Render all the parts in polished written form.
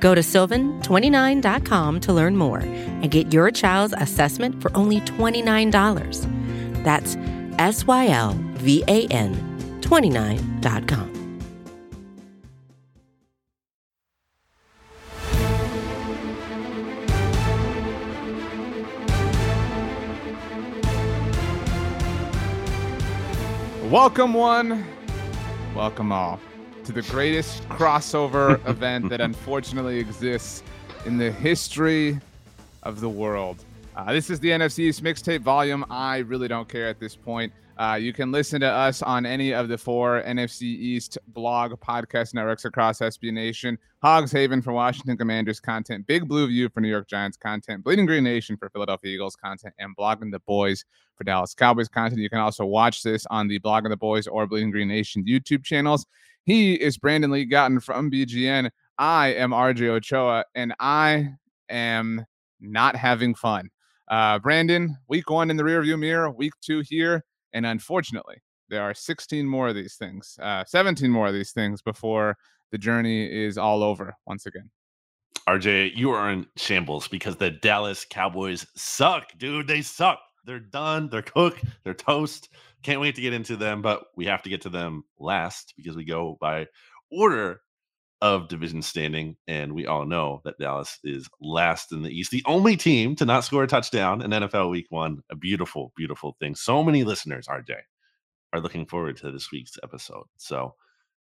Go to sylvan29.com to learn more and get your child's assessment for only $29. That's SYLVAN 29.com. Welcome one, welcome all, to the greatest crossover event that unfortunately exists in the history of the world. This is the NFC's mixtape volume. I really don't care at this point. You can listen to us on any of the four NFC East blog podcast networks across SB Nation, Hogs Haven for Washington Commanders content, Big Blue View for New York Giants content, Bleeding Green Nation for Philadelphia Eagles content, and Bloggin' the Boys for Dallas Cowboys content. You can also watch this on the Bloggin' the Boys or Bleeding Green Nation YouTube channels. He is Brandon Lee Gotten from BGN. I am RJ Ochoa, and I am not having fun. Brandon, week one in the rearview mirror, week two here. And unfortunately, there are 16 more of these things, 17 more of these things before the journey is all over once again. RJ, you are in shambles because the Dallas Cowboys suck, dude. They suck. They're done. They're cooked. They're toast. Can't wait to get into them, but we have to get to them last because we go by order of division standing, and we all know that Dallas is last in the East, the only team to not score a touchdown in NFL Week 1. A beautiful, beautiful thing. So many listeners, RJ, are looking forward to this week's episode. So,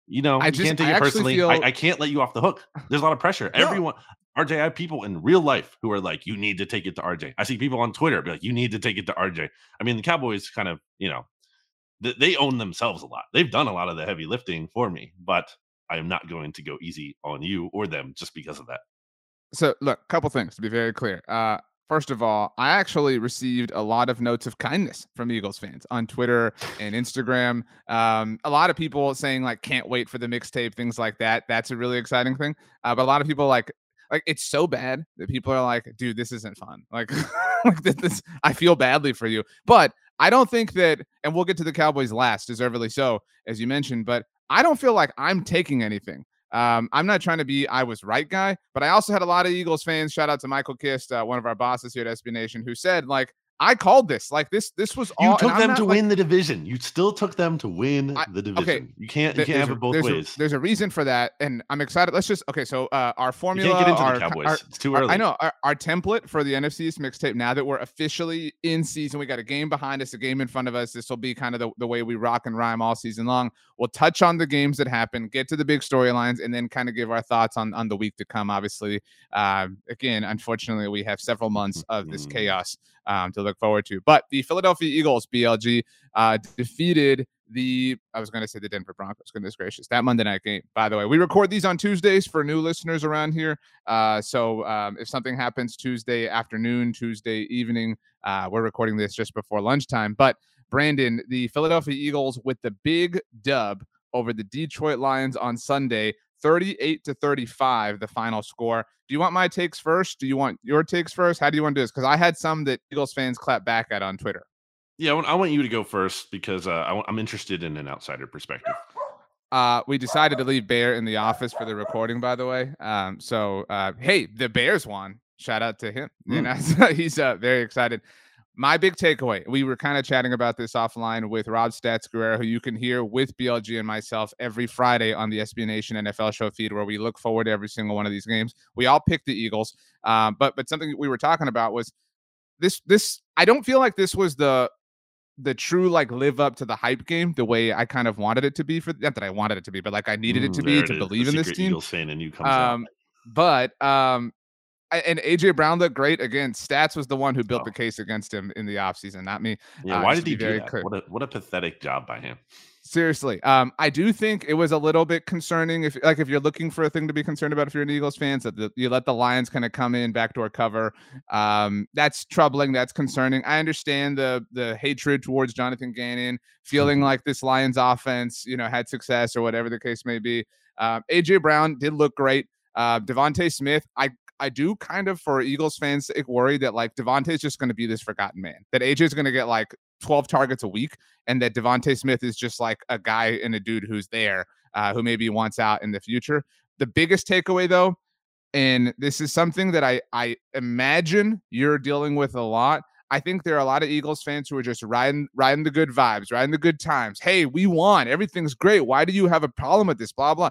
you know, I can't take it personally. I can't let you off the hook. There's a lot of pressure. Yeah. Everyone, RJ, I have people in real life who are like, you need to take it to RJ. I see people on Twitter be like, you need to take it to RJ. I mean, the Cowboys kind of, you know, they own themselves a lot. They've done a lot of the heavy lifting for me, but I am not going to go easy on you or them just because of that. So look, a couple things to be very clear. First of all, I actually received a lot of notes of kindness from Eagles fans on Twitter and Instagram. A lot of people saying like, can't wait for the mixtape, things like that. That's a really exciting thing. But a lot of people like it's so bad that people are like, dude, this isn't fun. Like, this, I feel badly for you, but I don't think that, and we'll get to the Cowboys last, deservedly so, as you mentioned, but I don't feel like I'm taking anything. I'm not trying to be I was right guy, but I also had a lot of Eagles fans. Shout out to Michael Kist, one of our bosses here at SB Nation, who said, like, I called this. Like, this was all. You took them to win the division. You still took them to win the division. Okay, you can't have it both ways. There's a reason for that, and I'm excited. Let's just our formula. You can't get into the Cowboys. It's too early. I know our template for the NFC's mixtape. Now that we're officially in season, we got a game behind us, a game in front of us. This will be kind of the way we rock and rhyme all season long. We'll touch on the games that happen, get to the big storylines, and then kind of give our thoughts on the week to come. Obviously, again, unfortunately, we have several months of this chaos to look forward to. But the Philadelphia Eagles, BLG, defeated the Denver Broncos. Goodness gracious, that Monday night game. By the way, we record these on Tuesdays for new listeners around here. So if something happens Tuesday afternoon, Tuesday evening, we're recording this just before lunchtime. But Brandon, the Philadelphia Eagles with the big dub over the Detroit Lions on Sunday, 38-35, the final score. Do you want my takes first? Do you want your takes first? How do you want to do this? Because I had some that Eagles fans clap back at on Twitter. Yeah, I want you to go first because I'm interested in an outsider perspective. We decided to leave Bear in the office for the recording, by the way. Hey, the Bears won. Shout out to him. You know, he's very excited. My big takeaway, we were kind of chatting about this offline with Rob Stats Guerrero, who you can hear with BLG and myself every Friday on the SB Nation NFL show feed, where we look forward to every single one of these games. We all picked the Eagles, but something we were talking about was this. I don't feel like this was the true like live up to the hype game the way I kind of wanted it to be. For not that I wanted it to be, but like I needed it to be to believe in this team. Eagles fan in you comes out. But and A.J. Brown looked great. Again, Stats was the one who built the case against him in the offseason, not me. Yeah, why did he do that? What a pathetic job by him. Seriously. I do think it was a little bit concerning if you're looking for a thing to be concerned about, if you're an Eagles fan, that you let the Lions kind of come in backdoor cover. That's troubling. That's concerning. I understand the hatred towards Jonathan Gannon, feeling like this Lions offense, had success or whatever the case may be. A.J. Brown did look great. DeVonta Smith, I do kind of, for Eagles fans, worry that DeVonta is just going to be this forgotten man, that AJ is going to get 12 targets a week, and that DeVonta Smith is just a guy and a dude who's there, who maybe wants out in the future. The biggest takeaway, though, and this is something that I imagine you're dealing with a lot. I think there are a lot of Eagles fans who are just riding the good vibes, riding the good times. Hey, we won. Everything's great. Why do you have a problem with this? Blah, blah.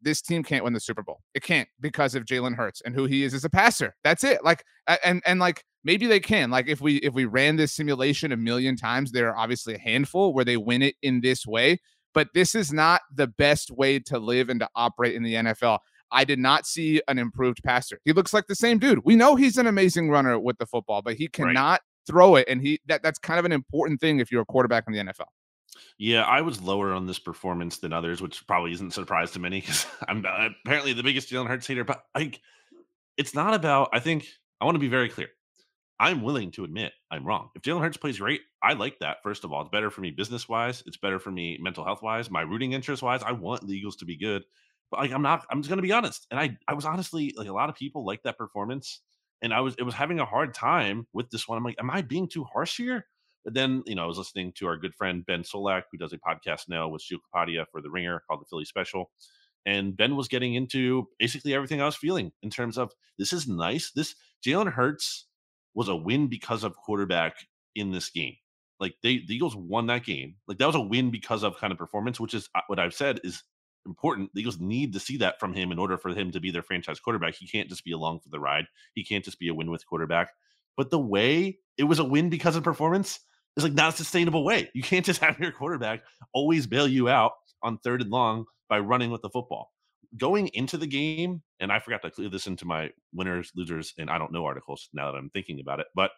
This team can't win the Super Bowl. It can't, because of Jalen Hurts and who he is as a passer. That's it. Maybe they can. If we ran this simulation a million times, there are obviously a handful where they win it in this way. But this is not the best way to live and to operate in the NFL. I did not see an improved passer. He looks like the same dude. We know he's an amazing runner with the football, but he cannot throw it. And that's kind of an important thing if you're a quarterback in the NFL. Yeah, I was lower on this performance than others, which probably isn't a surprise to many, because I'm apparently the biggest Jalen Hurts hater. But it's not about, I want to be very clear. I'm willing to admit I'm wrong. If Jalen Hurts plays great, I like that. First of all, it's better for me business-wise. It's better for me mental health-wise, my rooting interest-wise. I want the Eagles to be good. But I'm just going to be honest. And I was honestly, a lot of people liked that performance. And it was having a hard time with this one. I'm like, am I being too harsh here? But then, I was listening to our good friend Ben Solak, who does a podcast now with Stu Kapadia for The Ringer called The Philly Special. And Ben was getting into basically everything I was feeling in terms of, this is nice. This Jalen Hurts was a win because of quarterback in this game. The Eagles won that game. That was a win because of kind of performance, which is what I've said is important. The Eagles need to see that from him in order for him to be their franchise quarterback. He can't just be along for the ride. He can't just be a win with quarterback. But the way it was a win because of performance, it's not a sustainable way. You can't just have your quarterback always bail you out on third and long by running with the football. Going into the game, and I forgot to clear this into my winners, losers, and I don't know articles now that I'm thinking about it, but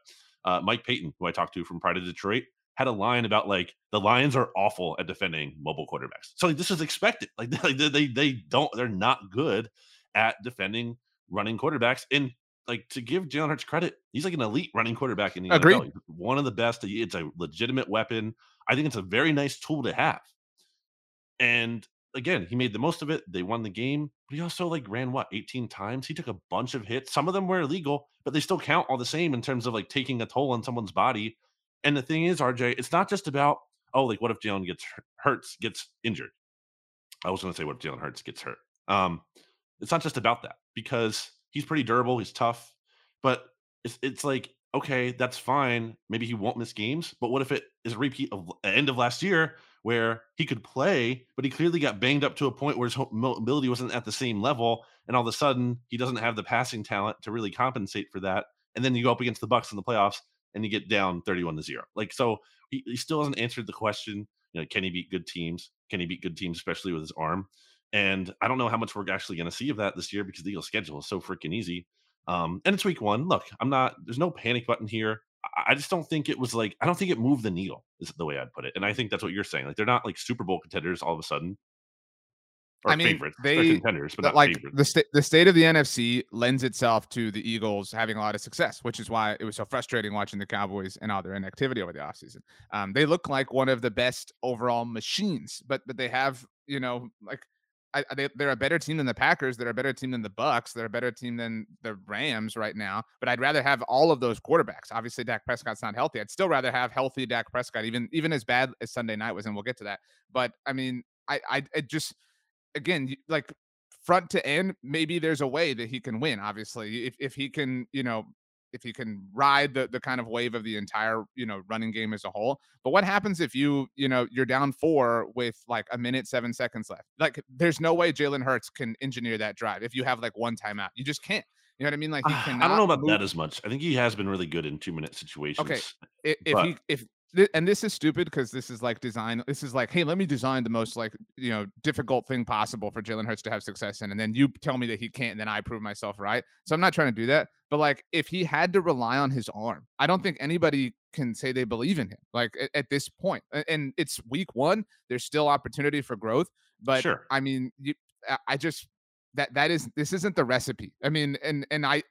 Mike Payton, who I talked to from Pride of Detroit, had a line about, the Lions are awful at defending mobile quarterbacks. So this is expected. They're not good at defending running quarterbacks. And to give Jalen Hurts credit, he's an elite running quarterback in the NFL. He's one of the best. It's a legitimate weapon. I think it's a very nice tool to have. And again, he made the most of it. They won the game. But he also ran 18 times. He took a bunch of hits. Some of them were illegal, but they still count all the same in terms of taking a toll on someone's body. And the thing is, RJ, it's not just about, what if Jalen Hurts gets injured? I was going to say what if Jalen Hurts gets hurt. It's not just about that, because he's pretty durable. He's tough, but it's okay, that's fine. Maybe he won't miss games, but what if it is a repeat of the end of last year where he could play, but he clearly got banged up to a point where his mobility wasn't at the same level. And all of a sudden he doesn't have the passing talent to really compensate for that. And then you go up against the Bucks in the playoffs and you get down 31-0. So he still hasn't answered the question, can he beat good teams? Can he beat good teams, especially with his arm? And I don't know how much we're actually going to see of that this year, because the Eagles' schedule is so freaking easy. And it's week 1. Look, there's no panic button here. I just don't think it was I don't think it moved the needle, is the way I'd put it. And I think that's what you're saying. They're not Super Bowl contenders all of a sudden. Or favorites. They're contenders, but not favorites. The state of the NFC lends itself to the Eagles having a lot of success, which is why it was so frustrating watching the Cowboys and all their inactivity over the offseason. They look like one of the best overall machines, but they have, they're a better team than the Packers. They're a better team than the Bucks. They're a better team than the Rams right now. But I'd rather have all of those quarterbacks. Obviously, Dak Prescott's not healthy. I'd still rather have healthy Dak Prescott, even as bad as Sunday night was, and we'll get to that. But I just front to end, maybe there's a way that he can win. Obviously, if he can, if he can ride the kind of wave of the entire, running game as a whole. But what happens if you're down 4 with 1 minute, 7 seconds left? There's no way Jalen Hurts can engineer that drive. If you have one timeout, you just can't. You know what I mean? He cannot. I don't know about that as much. I think he has been really good in 2 minute situations. Okay. And this is stupid, because this is design. This is hey, let me design the most difficult thing possible for Jalen Hurts to have success in. And then you tell me that he can't, and then I prove myself right. So I'm not trying to do that. But if he had to rely on his arm, I don't think anybody can say they believe in him, like at this point. And it's week one. There's still opportunity for growth. But sure. I mean, this isn't the recipe. I mean, and I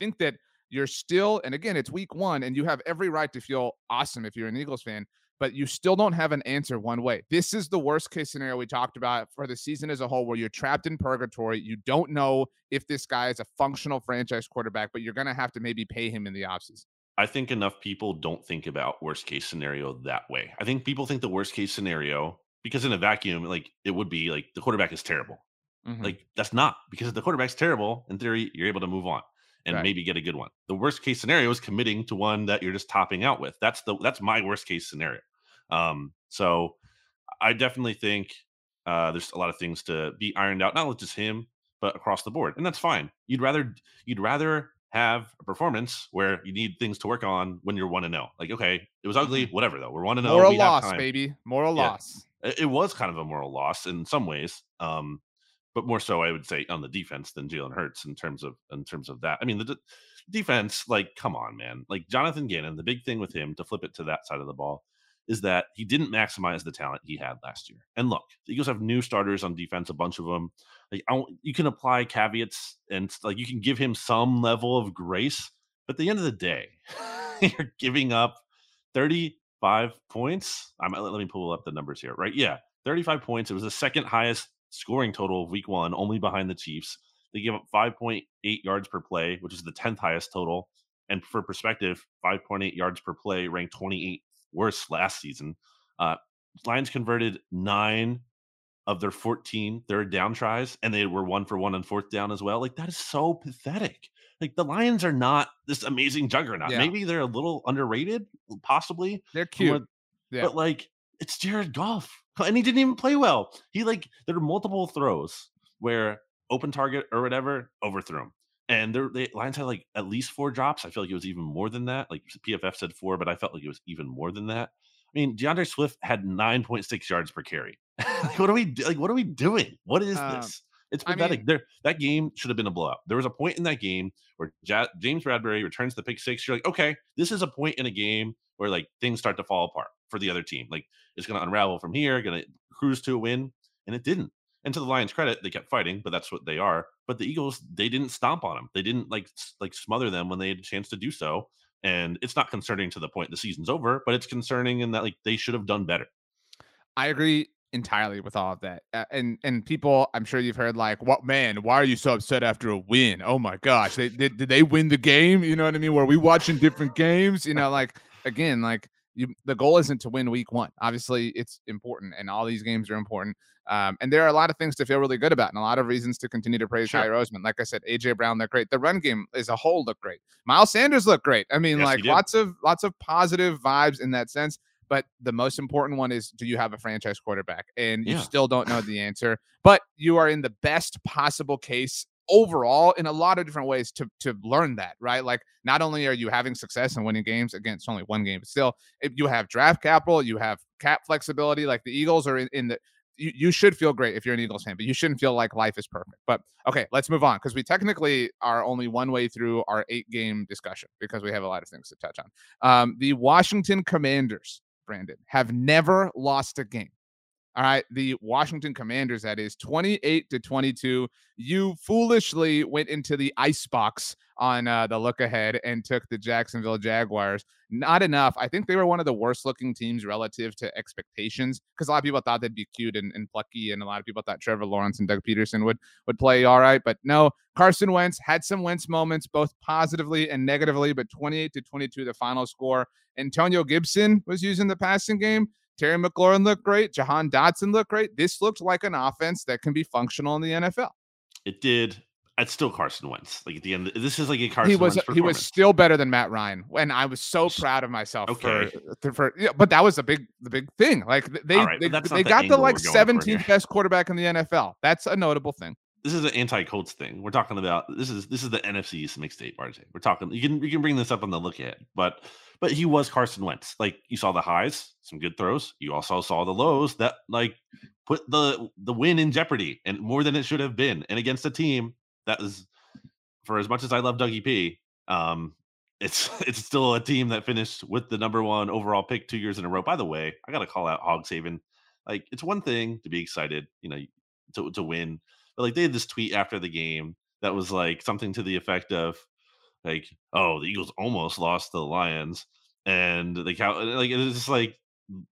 think that you're still, and again, it's week one, and you have every right to feel awesome if you're an Eagles fan, but you still don't have an answer one way. This is the worst case scenario we talked about for the season as a whole, where you're trapped in purgatory. You don't know if this guy is a functional franchise quarterback, but you're going to have to maybe pay him in the offseason. I think enough people don't think about worst case scenario that way. I think people think the worst case scenario, because in a vacuum, like it would be like the quarterback is terrible. Mm-hmm. Like that's not, because if the quarterback's terrible, in theory, you're able to move on and maybe get a good one. The worst case scenario is committing to one that you're just topping out with. That's my worst case scenario. So I definitely think there's a lot of things to be ironed out, not with just him, but across the board. And that's fine. You'd rather have a performance where you need things to work on when you're 1-0. Like, okay, it was ugly, whatever though. We're 1-0. Moral loss, baby. Moral loss. It was kind of a moral loss in some ways. But more so, I would say on the defense than Jalen Hurts in terms of that. I mean, the defense, like, come on, man. Like Jonathan Gannon, the big thing with him, to flip it to that side of the ball, is that he didn't maximize the talent he had last year. And look, the Eagles have new starters on defense, a bunch of them. Like, you can apply caveats and like you can give him some level of grace, but at the end of the day, you're giving up 35 points. Let me pull up the numbers here. Right? Yeah, 35 points. It was the second highest scoring total of week one, only behind the Chiefs. They gave up 5.8 yards per play, which is the 10th highest total. And for perspective, 5.8 yards per play ranked 28th worst last season. Lions converted 9 of their 14 third down tries, and they were 1 for 1 on 4th down as well. Like, that is so pathetic. Like, the Lions are not this amazing juggernaut. Yeah. Maybe they're a little underrated, possibly. They're cute. But like, it's Jared Goff, and he didn't even play well. He there are multiple throws where open target or whatever overthrew him, and the Lions had like at least 4 drops. I feel like it was even more than that. Like PFF said 4, but I felt like it was even more than that. I mean, DeAndre Swift had 9.6 yards per carry. What are we doing? What is this? It's pathetic. That game should have been a blowout. There was a point in that game where James Bradbury returns the pick 6. You're like, okay, this is a point in a game where like things start to fall apart for the other team. Like, it's going to unravel from here, going to cruise to a win, and it didn't. And to the Lions' credit, they kept fighting, but that's what they are. But the Eagles, they didn't stomp on them. They didn't like smother them when they had a chance to do so. And it's not concerning to the point the season's over, but it's concerning in that like they should have done better. I agree entirely with all of that. And people, I'm sure you've heard like, what, man, why are you so upset after a win? Oh my gosh, did they win the game? You know what I mean? Were we watching different games? You know, like, again, like, the goal isn't to win week one. Obviously, it's important, and all these games are important. And there are a lot of things to feel really good about and a lot of reasons to continue to praise Howie Roseman. Like I said, A.J. Brown looked great. The run game as a whole looked great. Miles Sanders looked great. I mean, yes, like, lots of positive vibes in that sense. But the most important one is, do you have a franchise quarterback? And you still don't know the answer. But you are in the best possible case overall in a lot of different ways to learn that, right? Like, not only are you having success and winning games, again, it's only one game, but still, if you have draft capital, you have cap flexibility, like the Eagles are you should feel great if you're an Eagles fan, but you shouldn't feel like life is perfect. But okay, let's move on, because we technically are only one way through our 8-game discussion, because we have a lot of things to touch on. The Washington Commanders, Brandon, have never lost a game. All right, the Washington Commanders, that is, 28-22. You foolishly went into the icebox on the look ahead and took the Jacksonville Jaguars. Not enough. I think they were one of the worst looking teams relative to expectations, because a lot of people thought they'd be cute and plucky, and a lot of people thought Trevor Lawrence and Doug Peterson would play all right. But no, Carson Wentz had some Wentz moments, both positively and negatively, but 28-22, the final score. Antonio Gibson was using the passing game. Terry McLaurin looked great. Jahan Dotson looked great. This looked like an offense that can be functional in the NFL. It did. It's still Carson Wentz. Like, at the end, this is like a Carson Wentz performance. He was still better than Matt Ryan, and I was so proud of myself. Okay, but that was the big thing. Like, they got the like 17th best quarterback in the NFL. That's a notable thing. This is an anti-Colts thing. We're talking about this is the NFC East mixtape, RJ. We're talking. You can bring this up on the look ahead, but he was Carson Wentz. Like, you saw the highs, some good throws. You also saw the lows that like put the win in jeopardy, and more than it should have been. And against a team that was, for as much as I love Dougie P, it's still a team that finished with the number one overall pick 2 years in a row. By the way, I got to call out Hogshaven. Like, it's one thing to be excited, you know, to win, but like, they had this tweet after the game that was like something to the effect of like, oh, the Eagles almost lost to the Lions, and the Cow, like, it was just like,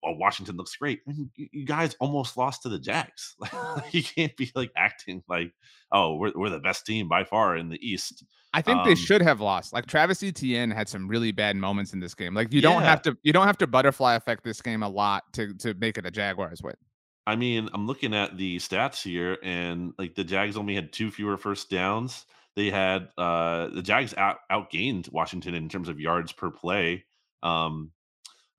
oh, Washington looks great. You guys almost lost to the Jags. You can't be like acting like, oh, we're the best team by far in the East. I think they should have lost. Like, Travis Etienne had some really bad moments in this game. Like, you don't have to butterfly effect this game a lot to make it a Jaguars win. I mean, I'm looking at the stats here, and like, the Jags only had 2 fewer first downs. They had the Jags outgained Washington in terms of yards per play.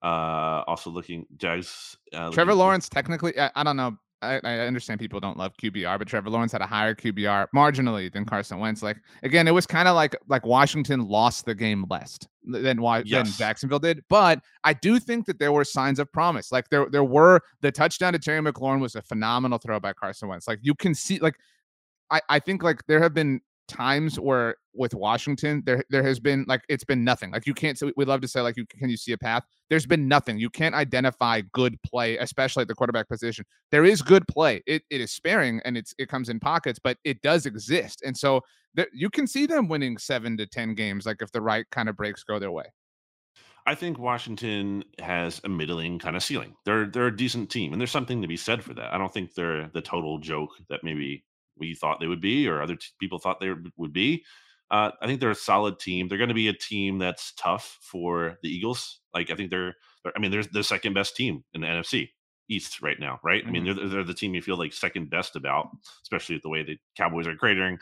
Also looking, Jags. Trevor Lawrence, technically, I don't know. I understand people don't love QBR, but Trevor Lawrence had a higher QBR marginally than Carson Wentz. Like, again, it was kind of like Washington lost the game less than Jacksonville did. But I do think that there were signs of promise. Like, there were the touchdown to Terry McLaurin was a phenomenal throw by Carson Wentz. Like, you can see, like, I think like there have been times where with Washington there has been like, it's been nothing. Like, you can't, we love to say like, you see a path? There's been nothing. You can't identify good play, especially at the quarterback position. There is good play. It is sparing, and it comes in pockets, but it does exist. And so you can see them winning 7 to 10 games, like, if the right kind of breaks go their way. I think Washington has a middling kind of ceiling. They're a decent team, and there's something to be said for that. I don't think they're the total joke that maybe we thought they would be, or other people thought they would be. I think they're a solid team. They're going to be a team that's tough for the Eagles. Like, I think they're the second best team in the NFC East right now, right? Mm-hmm. I mean, they're the team you feel like second best about, especially with the way the Cowboys are cratering.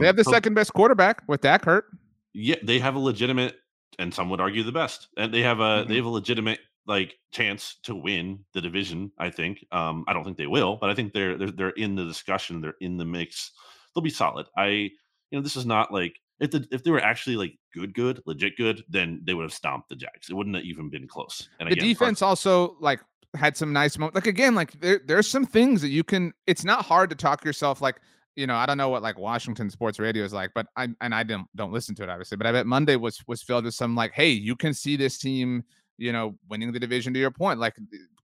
They have the second best quarterback with Dak hurt. Yeah, they have a legitimate, and some would argue the best, and they have a legitimate like chance to win the division. I think I don't think they will, but I think they're in the discussion. They're in the mix. They'll be solid. This is not like if they were actually like good, legit good, then they would have stomped the Jags. It wouldn't have even been close. And the defense also like had some nice moments. Like, again, like there's some things that you can, it's not hard to talk yourself like, you know, I don't know what like Washington sports radio is like, but I don't listen to it obviously, but I bet Monday was filled with some like, hey, you can see this team, you know, winning the division, to your point, like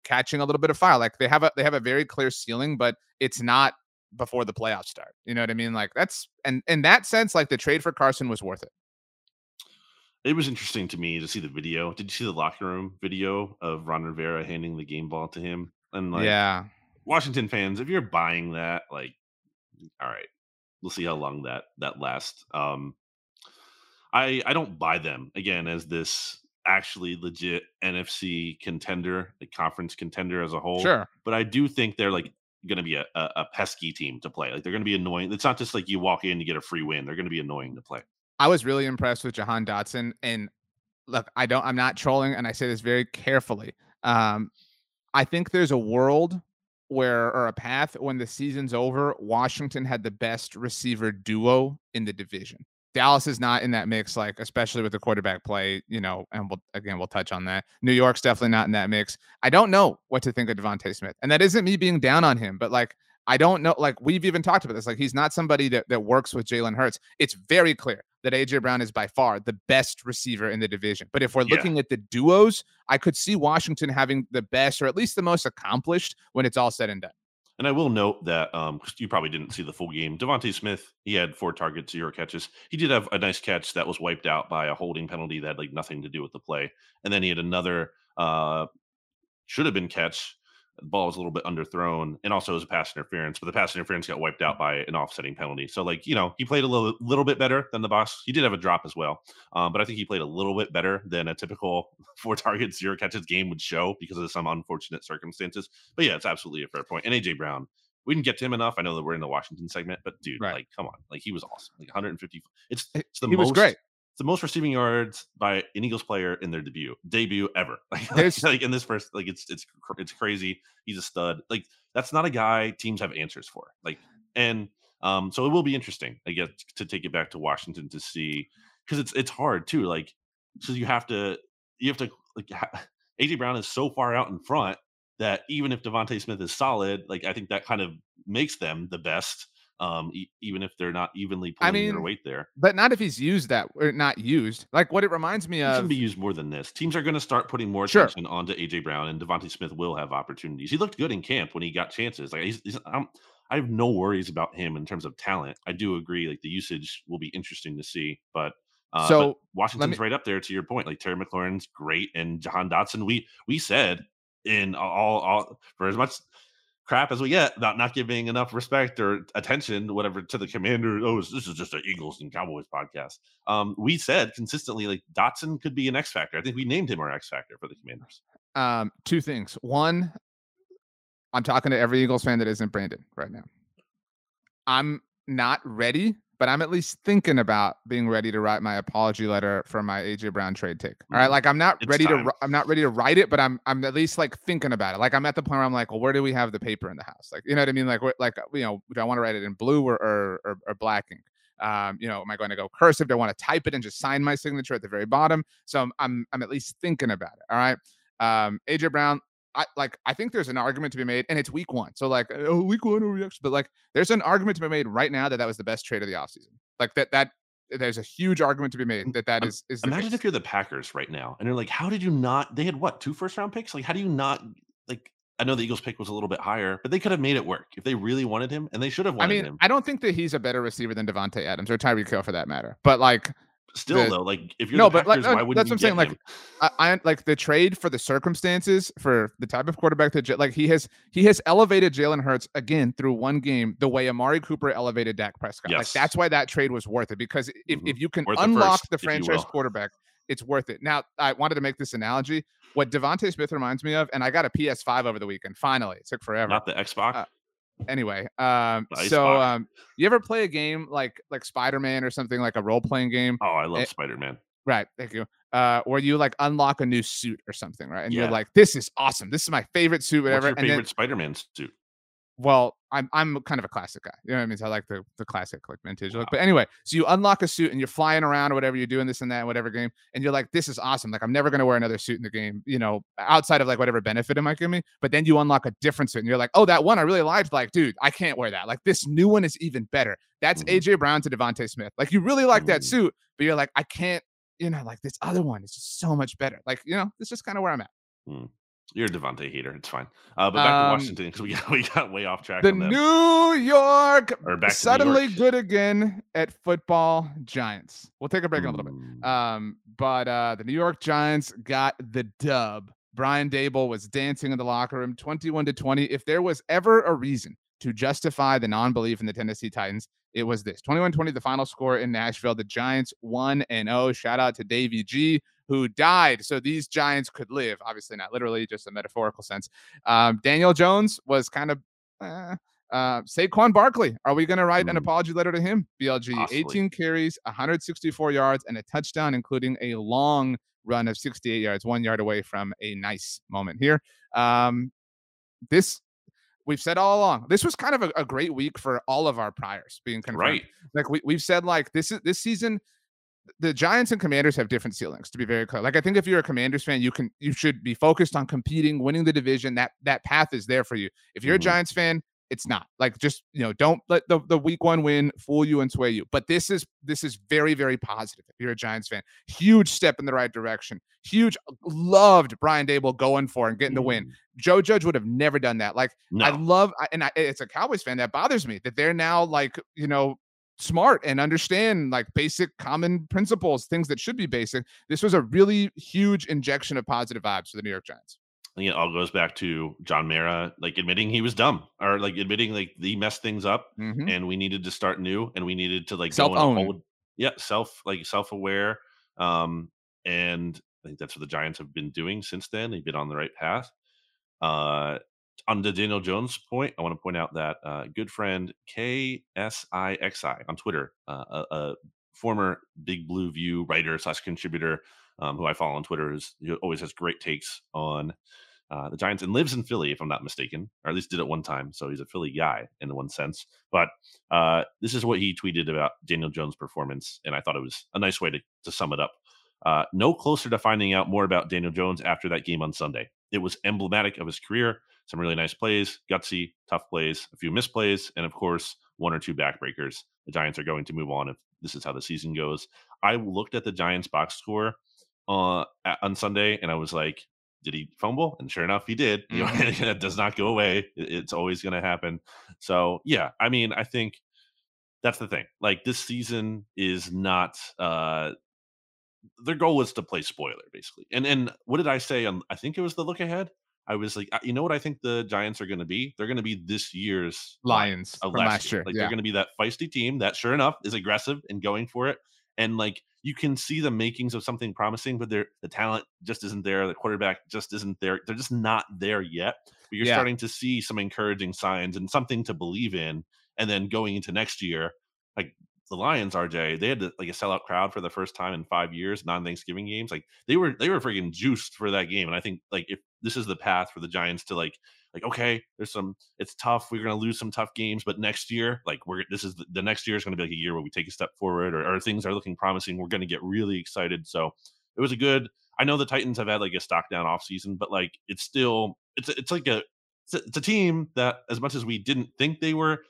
catching a little bit of fire. Like they have a very clear ceiling, but it's not before the playoffs start. You know what I mean? Like that's, and in that sense, like the trade for Carson was worth it. It was interesting to me to see the video. Did you see the locker room video of Ron Rivera handing the game ball to him? And like, yeah, Washington fans, if you're buying that, like, all right, we'll see how long that lasts. I don't buy them again as this actually legit NFC contender, the conference contender as a whole. Sure. But I do think they're like going to be a pesky team to play. Like they're going to be annoying. It's not just like you walk in, you get a free win. They're going to be annoying to play. I was really impressed with Jahan Dotson. And look, I'm not trolling. And I say this very carefully. I think there's a world where, or a path when the season's over, Washington had the best receiver duo in the division. Dallas is not in that mix, like, especially with the quarterback play, you know, and we'll touch on that. New York's definitely not in that mix. I don't know what to think of DeVonta Smith. And that isn't me being down on him, but like, I don't know, like we've even talked about this. Like he's not somebody that works with Jalen Hurts. It's very clear that A.J. Brown is by far the best receiver in the division. But if we're looking at the duos, I could see Washington having the best, or at least the most accomplished when it's all said and done. And I will note that you probably didn't see the full game. DeVonta Smith, he had 4 targets, 0 catches. He did have a nice catch that was wiped out by a holding penalty that had like nothing to do with the play. And then he had another should have been catch. The ball was a little bit underthrown, and also it was a pass interference, but the pass interference got wiped out by an offsetting penalty. So like, you know, he played a little bit better than the boss. He did have a drop as well. But I think he played a little bit better than a typical 4 targets, 0 catches game would show because of some unfortunate circumstances. But yeah, it's absolutely a fair point. And AJ Brown, we didn't get to him enough. I know that we're in the Washington segment, but dude, right. Like, come on. Like he was awesome. Like 150. He was great. It's the most receiving yards by an Eagles player in their debut ever. Like in this first, like it's crazy. He's a stud. Like that's not a guy teams have answers for. Like, and so it will be interesting, I guess, to take it back to Washington to see, because it's hard too. Like, so you have to like AJ Brown is so far out in front that even if DeVonta Smith is solid, like I think that kind of makes them the best. even if they're not evenly pulling their weight there. But not if he's used that, or not used. Like what it reminds me of. He can be used more than this. Teams are going to start putting more attention onto A.J. Brown, and DeVonta Smith will have opportunities. He looked good in camp when he got chances. Like I have no worries about him in terms of talent. I do agree, like the usage will be interesting to see, but but Washington's right up there to your point. Like Terry McLaurin's great, and Jahan Dotson. We said in all for as much crap as we get about not giving enough respect or attention, whatever, to the Commander. Oh, this is just an Eagles and Cowboys podcast. We said consistently like Dotson could be an X factor. I think we named him our X factor for the Commanders. Two things. One, I'm talking to every Eagles fan that isn't Brandon right now. I'm not ready, but I'm at least thinking about being ready to write my apology letter for my AJ Brown trade take. All right. Like I'm not ready to write it, but I'm at least like thinking about it. Like I'm at the point where I'm like, well, where do we have the paper in the house? Like, you know what I mean? Like, you know, do I want to write it in blue or black ink? You know, am I going to go cursive? Do I want to type it and just sign my signature at the very bottom? So I'm at least thinking about it. All right. AJ Brown, I think there's an argument to be made, and it's week 1. So like, oh, week 1 overreaction, but like there's an argument to be made right now that was the best trade of the offseason. Like that there's a huge argument to be made that is imagine if you're the Packers right now and they're like, how did you not, they had what, 2 first-round picks? Like, how do you not, like, I know the Eagles pick was a little bit higher, but they could have made it work if they really wanted him, and they should have wanted him. I don't think that he's a better receiver than Devontae Adams or Tyreek Hill for that matter, but like still though, like if you're Packers, why wouldn't that's what I'm saying? Like I like the trade for the circumstances, for the type of quarterback that like he has elevated Jalen Hurts again through one game the way Amari Cooper elevated Dak Prescott. Yes. Like that's why that trade was worth it, because if you can unlock the franchise quarterback, it's worth it. Now, I wanted to make this analogy. What DeVonta Smith reminds me of, and I got a PS5 over the weekend. Finally, it took forever. Not the Xbox. Anyway, you ever play a game like Spider-Man or something, like a role-playing game? Oh, I love Spider-Man. Right, thank you. Where you like unlock a new suit or something, right? And you're like, this is awesome. This is my favorite suit, whatever. What's your favorite Spider-Man suit? Well, I'm kind of a classic guy. You know what I mean? So I like the classic, like vintage look. But anyway, so you unlock a suit and you're flying around or whatever, you're doing this and that, whatever game, and you're like, this is awesome. Like I'm never gonna wear another suit in the game, you know, outside of like whatever benefit it might give me. But then you unlock a different suit and you're like, oh, that one I really liked. Like, dude, I can't wear that. Like this new one is even better. That's AJ Brown to DeVonta Smith. Like you really like that suit, but you're like, I can't, you know, like this other one is just so much better. Like, you know, it's just kind of where I'm at. You're a Devontae hater. It's fine. But back to Washington, because we got way off track. The New York suddenly good again at football Giants. We'll take a break in a little bit. But the New York Giants got the dub. Brian Dable was dancing in the locker room, 21-20. If there was ever a reason to justify the non-belief in the Tennessee Titans, it was this. 21-20, the final score in Nashville. The Giants 1-0. Shout out to Davey G, who died so these Giants could live. Obviously not literally, just a metaphorical sense. Daniel Jones was kind of Saquon Barkley. Are we going to write an apology letter to him? BLG, possibly. 18 carries, 164 yards, and a touchdown, including a long run of 68 yards, 1 yard away from a nice moment here. We've said all along, this was kind of a great week for all of our priors being confirmed. Right. Like we've said, like this season, the Giants and Commanders have different ceilings, to be very clear. Like I think if you're a Commanders fan, you should be focused on competing, winning the division. That path is there for you. If you're a Giants fan, it's not. Like, just, you know, don't let the week 1 win fool you and sway you. But this is very, very positive if you're a Giants fan. Huge step in the right direction. Huge, loved Brian Dable going for and getting the win. Joe Judge would have never done that. Like, no. It's a Cowboys fan that bothers me that they're now like, you know, smart and understand like basic common principles, things that should be basic. This was a really huge injection of positive vibes for the New York Giants. I think it all goes back to John Mara, like admitting he was dumb, or like admitting like he messed things up and we needed to start new, and we needed to like self-own. Yeah. Self-aware. And I think that's what the Giants have been doing since then. They've been on the right path. On the Daniel Jones point, I want to point out that good friend KSIXI on Twitter, a former Big Blue View writer / contributor who I follow on Twitter, who always has great takes on the Giants and lives in Philly, if I'm not mistaken, or at least did it one time. So he's a Philly guy in one sense. But this is what he tweeted about Daniel Jones' performance, and I thought it was a nice way to sum it up. No closer to finding out more about Daniel Jones after that game on Sunday. It was emblematic of his career. some really nice plays, gutsy, tough plays, a few misplays, and of course, one or two backbreakers. The Giants are going to move on if this is how the season goes. I looked at the Giants box score on Sunday, and I was like, did he fumble? And sure enough, he did. You know, that does not go away. It's always going to happen. So, yeah, I mean, I think that's the thing. Like, this season is not their goal is to play spoiler, basically. And what did I say? I think it was the look ahead. I was like, you know what I think the Giants are going to be? They're going to be this year's Lions of last year. Like, yeah. They're going to be that feisty team that, sure enough, is aggressive and going for it. And, like, you can see the makings of something promising, but the talent just isn't there. The quarterback just isn't there. They're just not there yet. But you're starting to see some encouraging signs and something to believe in. And then going into next year, like the Lions, RJ, they had like a sellout crowd for the first time in 5 years, non-Thanksgiving games. Like they were freaking juiced for that game. And I think like if this is the path for the Giants to like okay, there's some, it's tough. We're gonna lose some tough games, but next year, like the next year is gonna be like a year where we take a step forward, or things are looking promising. We're gonna get really excited. So it was a good. I know the Titans have had like a stock down off season, but like it's still it's a team that, as much as we didn't think they were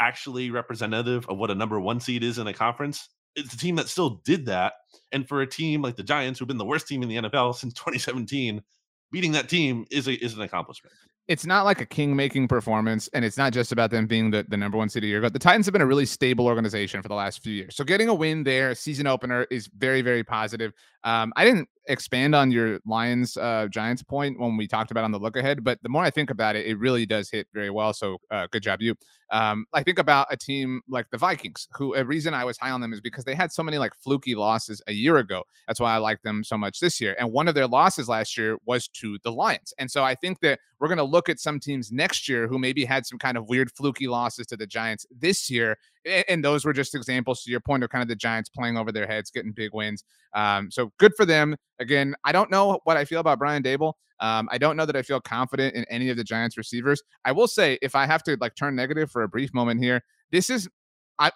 actually representative of what a number one seed is in a conference, it's a team that still did that. And for a team like the Giants, who've been the worst team in the NFL since 2017, beating that team is an accomplishment. It's not like a king-making performance, and it's not just about them being the number one seed of the year. But the Titans have been a really stable organization for the last few years. So getting a win there, season opener, is very, very positive. I didn't expand on your Lions-Giants point when we talked about on the look-ahead, but the more I think about it, it really does hit very well. So good job, you. I think about a team like the Vikings, who a reason I was high on them is because they had so many like fluky losses a year ago. That's why I like them so much this year. And one of their losses last year was to the Lions. And so I think that we're going to look at some teams next year who maybe had some kind of weird fluky losses to the Giants this year. And those were just examples, to your point, of kind of the Giants playing over their heads, getting big wins. So good for them. Again, I don't know what I feel about Brian Dable. I don't know that I feel confident in any of the Giants receivers. I will say, if I have to like turn negative for a brief moment here, this is I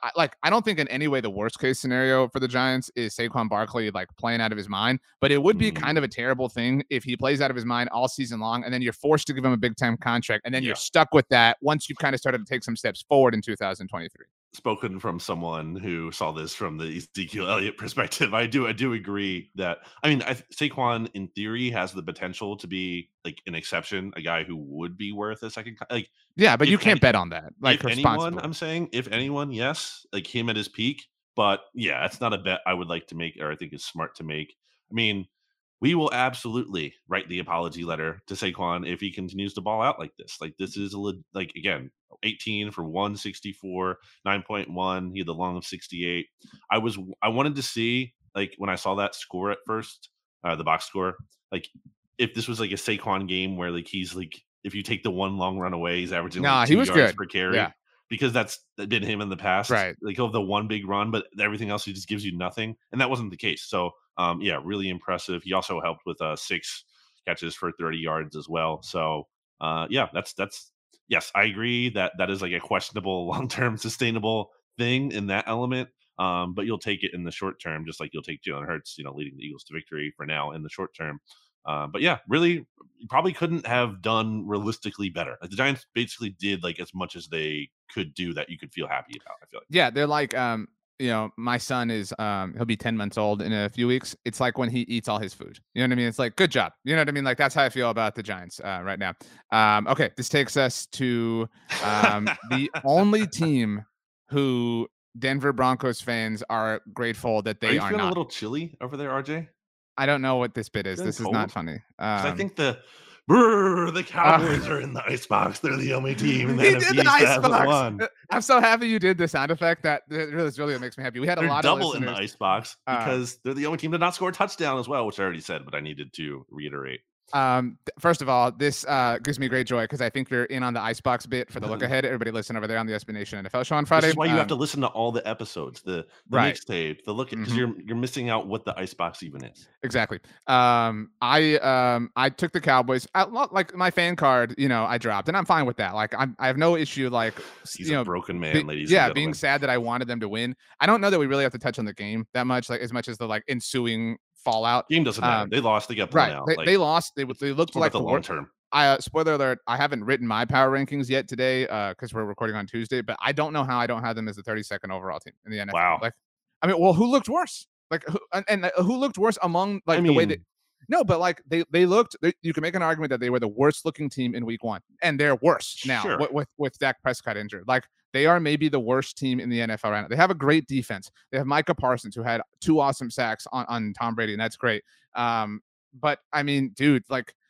don't think in any way the worst case scenario for the Giants is Saquon Barkley like playing out of his mind, but it would be kind of a terrible thing if he plays out of his mind all season long and then you're forced to give him a big time contract and then you're stuck with that once you've kind of started to take some steps forward in 2023. Spoken from someone who saw this from the Ezekiel Elliott perspective. I do agree that, I mean, Saquon in theory has the potential to be like an exception, a guy who would be worth a second. Like, yeah, but you can't bet on that. Like, if anyone, I'm saying, if anyone, yes, like him at his peak. But yeah, it's not a bet I would like to make, or I think is smart to make. I mean, we will absolutely write the apology letter to Saquon if he continues to ball out like this. Like, this is like, again, 18 for 164, 9.1. He had the long of 68. I wanted to see, like, when I saw that score at first, the box score, like if this was like a Saquon game where like he's like, if you take the one long run away, he's averaging like 2 yards per carry. Yeah. Because that's been him in the past, right? Like he'll have the one big run, but everything else he just gives you nothing, and that wasn't the case. So, yeah, really impressive. He also helped with 6 catches for 30 yards as well. So, yeah, that's yes, I agree that is like a questionable long-term sustainable thing in that element. But you'll take it in the short term, just like you'll take Jalen Hurts, you know, leading the Eagles to victory for now in the short term. But yeah, really, probably couldn't have done realistically better. Like the Giants basically did like as much as they could do that you could feel happy about. I feel like they're like you know, my son is he'll be 10 months old in a few weeks. It's like when he eats all his food. You know what I mean? It's like, good job. You know what I mean? Like, that's how I feel about the Giants right now. Okay, this takes us to the only team who Denver Broncos fans are grateful that they are not. A little chilly over there, RJ? I don't know what this bit is. This cold. Is not funny. I think the Cowboys are in the icebox. They're the only team in the NFC that won. I'm so happy you did the sound effect. That really makes me happy. We had a lot of double in the icebox because they're the only team to not score a touchdown as well, which I already said, but I needed to reiterate. First of all, this gives me great joy because I think you're in on the icebox bit for the look ahead. Everybody listen over there on the SB Nation NFL show on Friday. That's why you have to listen to all the episodes, the mixtape, the look, because you're missing out what the icebox even is. Exactly. I took the Cowboys. I like my fan card, you know, I dropped, and I'm fine with that. Like I have no issue. Like he's a broken man, ladies. Yeah, being sad that I wanted them to win. I don't know that we really have to touch on the game that much. Like as much as the like ensuing fallout. Game doesn't matter. They lost. They got blown out. They looked like the long term. Spoiler alert, I haven't written my power rankings yet today because we're recording on Tuesday, but I don't know how I don't have them as the 32nd overall team in the NFL. Wow. Like, I mean, well, who looked worse? Like, who looked worse among, like, the way that – no, but, like, they looked – you can make an argument that they were the worst-looking team in week one, and they're worse now with Dak Prescott injured. Like, they are maybe the worst team in the NFL right now. They have a great defense. They have Micah Parsons, who had two awesome sacks on Tom Brady, and that's great. But, I mean, dude, like –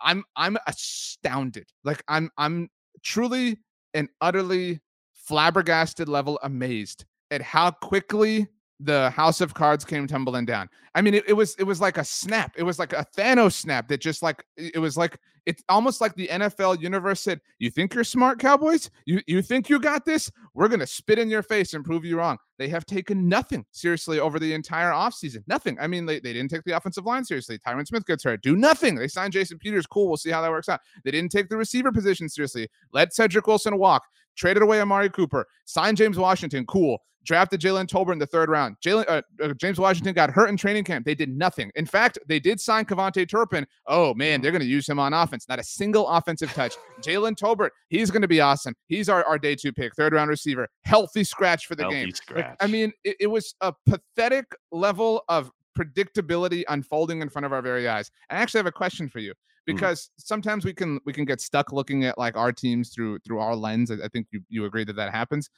I'm astounded. Like, I'm truly and utterly flabbergasted level amazed at how quickly the house of cards came tumbling down. I mean, it was like a snap. It was like a Thanos snap that just, like, it was like, it's almost like the NFL universe said, you think you're smart, Cowboys? You think you got this? We're going to spit in your face and prove you wrong. They have taken nothing seriously over the entire offseason. Nothing. I mean, they didn't take the offensive line seriously. Tyron Smith gets hurt. Do nothing. They signed Jason Peters. Cool. We'll see how that works out. They didn't take the receiver position seriously. Let Cedric Wilson walk. Traded away Amari Cooper. Signed James Washington. Cool. Drafted Jalen Tolbert in the third round. James Washington got hurt in training camp. They did nothing. In fact, they did sign Kevontae Turpin. Oh, man, they're going to use him on offense. Not a single offensive touch. Jalen Tolbert, he's going to be awesome. He's our day two pick, third round receiver. Healthy scratch for the game. Like, I mean, it was a pathetic level of predictability unfolding in front of our very eyes. And I actually have a question for you, because sometimes we can get stuck looking at, like, our teams through our lens. I think you agree that happens.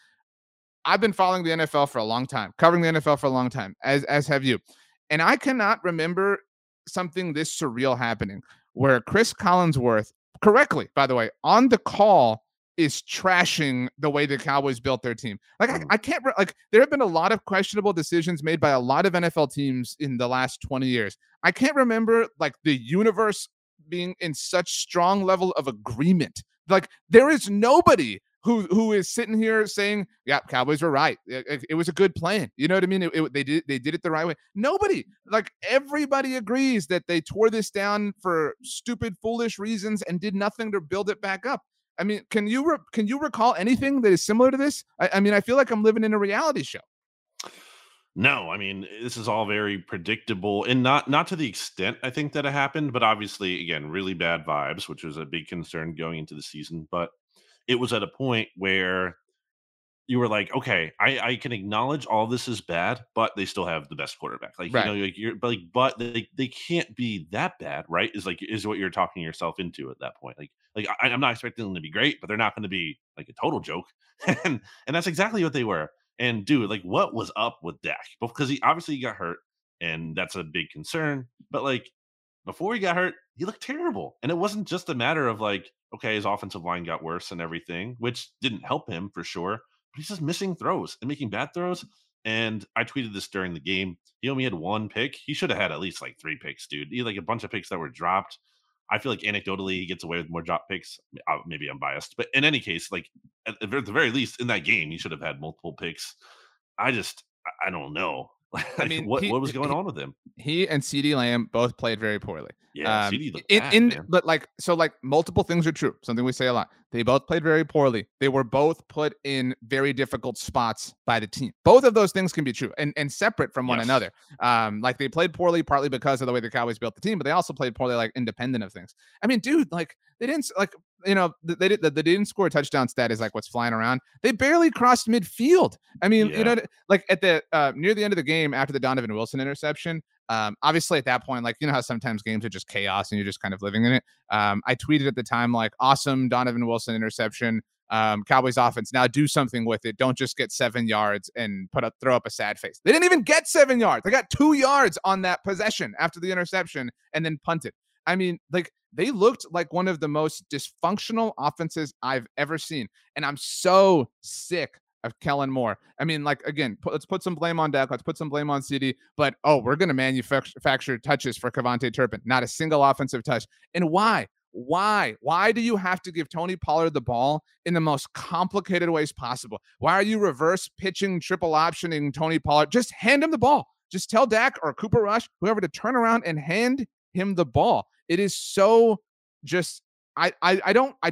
I've been following the NFL for a long time, covering the NFL for a long time, as have you. And I cannot remember something this surreal happening where Chris Collinsworth, correctly, by the way, on the call is trashing the way the Cowboys built their team. Like, I can't, like, there have been a lot of questionable decisions made by a lot of NFL teams in the last 20 years. I can't remember, like, the universe being in such strong level of agreement. Like, there is nobody who is sitting here saying, yeah, Cowboys were right. It was a good plan. You know what I mean? They did it the right way. Nobody, like, everybody agrees that they tore this down for stupid, foolish reasons and did nothing to build it back up. I mean, can you recall anything that is similar to this? I mean, I feel like I'm living in a reality show. No, I mean, this is all very predictable, and not to the extent I think that it happened, but obviously, again, really bad vibes, which was a big concern going into the season. But it was at a point where you were like, okay, I can acknowledge all this is bad, but they still have the best quarterback. Like, right. You know, like, but they can't be that bad, right? Is what you're talking yourself into at that point. Like I'm not expecting them to be great, but they're not going to be like a total joke. and that's exactly what they were. And dude, like, what was up with Dak? Because he obviously got hurt, and that's a big concern. But, like, before he got hurt, he looked terrible. And it wasn't just a matter of, like, okay, his offensive line got worse and everything, which didn't help him for sure. But he's just missing throws and making bad throws. And I tweeted this during the game. He only had one pick. He should have had at least, like, three picks, dude. He had, like, a bunch of picks that were dropped. I feel like anecdotally he gets away with more drop picks. Maybe I'm biased. But in any case, like, at the very least in that game, he should have had multiple picks. I don't know. I mean, what was going on with him? He and CeeDee Lamb both played very poorly. Yeah, CeeDee looked bad, man. But, like, so, like, multiple things are true. Something we say a lot. They both played very poorly. They were both put in very difficult spots by the team. Both of those things can be true and separate from one another. Like, they played poorly partly because of the way the Cowboys built the team, but they also played poorly, like, independent of things. I mean, dude, like, they didn't, like, you know, they didn't score a touchdown stat is, like, what's flying around. They barely crossed midfield. I mean, you know, like, at the near the end of the game after the Donovan Wilson interception, obviously at that point, like, you know how sometimes games are just chaos and you're just kind of living in it. I tweeted at the time, like, awesome Donovan Wilson interception. Cowboys offense, now do something with it. Don't just get 7 yards and throw up a sad face. They didn't even get 7 yards. They got 2 yards on that possession after the interception and then punted. I mean, like, they looked like one of the most dysfunctional offenses I've ever seen. And I'm so sick of Kellen Moore. I mean, like, again, let's put some blame on Dak. Let's put some blame on CD. But, oh, we're going to manufacture touches for Kevontae Turpin. Not a single offensive touch. And why? Why do you have to give Tony Pollard the ball in the most complicated ways possible? Why are you reverse pitching, triple optioning Tony Pollard? Just hand him the ball. Just tell Dak or Cooper Rush, whoever, to turn around and hand him the ball. It is so just, I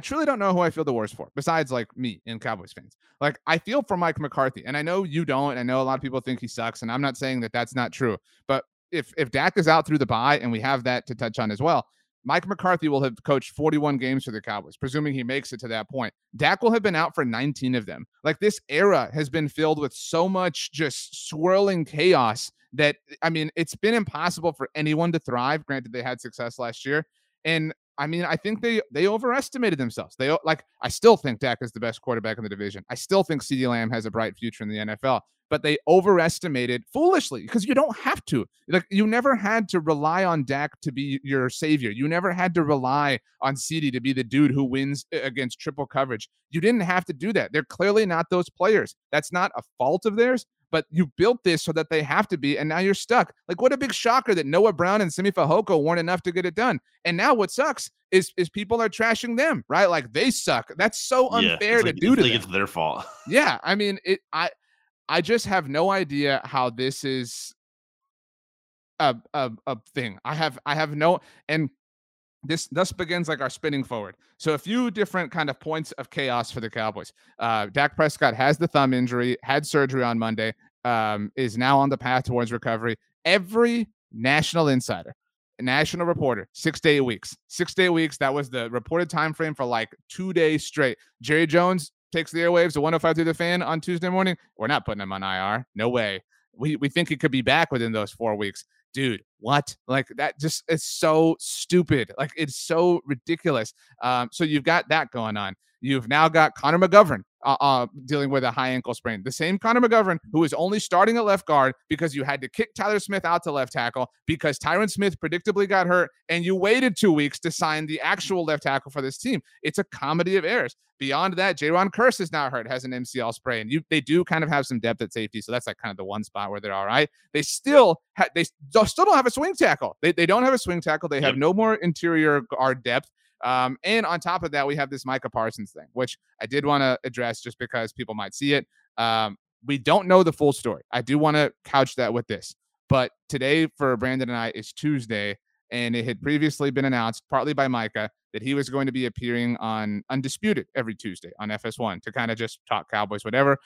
truly don't know who I feel the worst for besides, like, me and Cowboys fans. Like, I feel for Mike McCarthy, and I know you don't, and I know a lot of people think he sucks, and I'm not saying that that's not true, but if Dak is out through the bye, and we have that to touch on as well, Mike McCarthy will have coached 41 games for the Cowboys, presuming he makes it to that point. Dak will have been out for 19 of them. Like, this era has been filled with so much just swirling chaos that, I mean, it's been impossible for anyone to thrive. Granted, they had success last year. And I mean, I think they overestimated themselves. They I still think Dak is the best quarterback in the division. I still think CeeDee Lamb has a bright future in the NFL, but they overestimated foolishly, because you don't have to. Like, you never had to rely on Dak to be your savior. You never had to rely on CeeDee to be the dude who wins against triple coverage. You didn't have to do that. They're clearly not those players. That's not a fault of theirs, but you built this so that they have to be, and now you're stuck. Like, what a big shocker that Noah Brown and Simi Fehoko weren't enough to get it done. And now what sucks is people are trashing them, right? Like, they suck. That's so unfair to do to them. It's their fault. Yeah, I mean, I just have no idea how this is a thing. I have no, and this begins like our spinning forward. So a few different kind of points of chaos for the Cowboys. Dak Prescott has the thumb injury, had surgery on Monday, is now on the path towards recovery. Every national insider, national reporter, 6 to 8 weeks. 6 to 8 weeks, that was the reported time frame for like 2 days straight. Jerry Jones takes the airwaves to 105 through the fan on Tuesday morning. We're not putting him on IR. No way. We think he could be back within those 4 weeks. Dude, what? Like, that just is so stupid. Like, it's so ridiculous. So you've got that going on. You've now got Connor McGovern dealing with a high ankle sprain. The same Connor McGovern who is only starting at left guard because you had to kick Tyler Smith out to left tackle because Tyron Smith predictably got hurt, and you waited 2 weeks to sign the actual left tackle for this team. It's a comedy of errors. Beyond that, Jaron Kearse is now hurt, has an MCL sprain. They do kind of have some depth at safety, so that's like kind of the one spot where they're all right. They still still don't have a swing tackle. They don't have a swing tackle. They have no more interior guard depth. And on top of that, we have this Micah Parsons thing, which I did want to address just because people might see it. We don't know the full story. I do want to couch that with this. But today for Brandon and I is Tuesday, and it had previously been announced, partly by Micah, that he was going to be appearing on Undisputed every Tuesday on FS1 to kind of just talk Cowboys, whatever.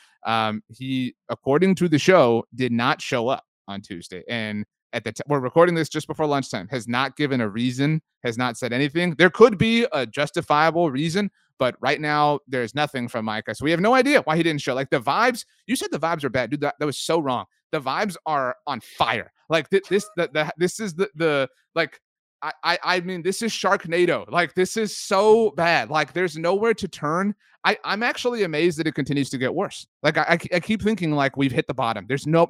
He, according to the show, did not show up on Tuesday. And at the we're recording this just before lunchtime, has not given a reason, has not said anything. There could be a justifiable reason, but right now there's nothing from Micah. So we have no idea why he didn't show. Like, the vibes, you said the vibes are bad. Dude, that was so wrong. The vibes are on fire. Like, this is the like, I mean, this is Sharknado. Like, this is so bad. Like, there's nowhere to turn. I'm actually amazed that it continues to get worse. Like, I keep thinking, like, we've hit the bottom. There's no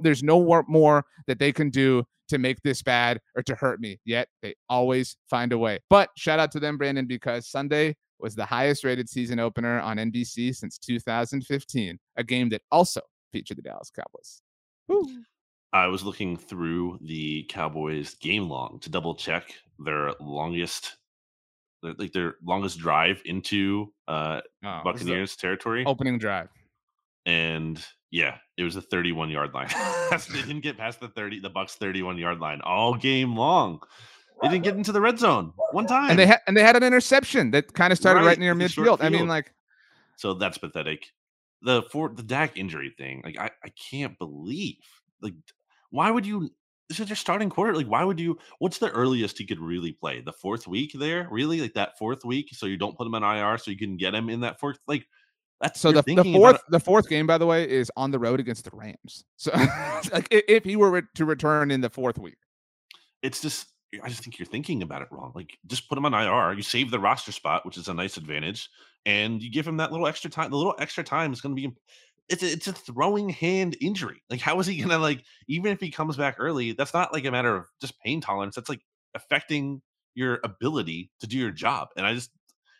more that they can do to make this bad or to hurt me. Yet they always find a way. But shout out to them, Brandon, because Sunday was the highest rated season opener on NBC since 2015, a game that also featured the Dallas Cowboys. Woo. I was looking through the Cowboys game long to double check their longest drive into Buccaneers territory. Opening drive. And yeah, it was a 31 yard line. They didn't get past the Bucs 31 yard line all game long. They didn't get into the red zone one time. And they had an interception that kind of started right near midfield. I mean, like, so that's pathetic. The Dak injury thing. Like, I can't believe. Like, why would you? This is your starting quarter. Like, why would you? What's the earliest he could really play? The fourth week there, really? Like, that fourth week, so you don't put him on IR, so you can get him in that fourth. Like, that's so the fourth game, by the way, is on the road against the Rams. So, like, if he were to return in the fourth week, it's just I just think you're thinking about it wrong. Like, just put him on IR. You save the roster spot, which is a nice advantage, and you give him that little extra time. The little extra time is going to be. It's a throwing hand injury. Like, how is he going to, like, even if he comes back early, that's not like a matter of just pain tolerance. That's like affecting your ability to do your job. And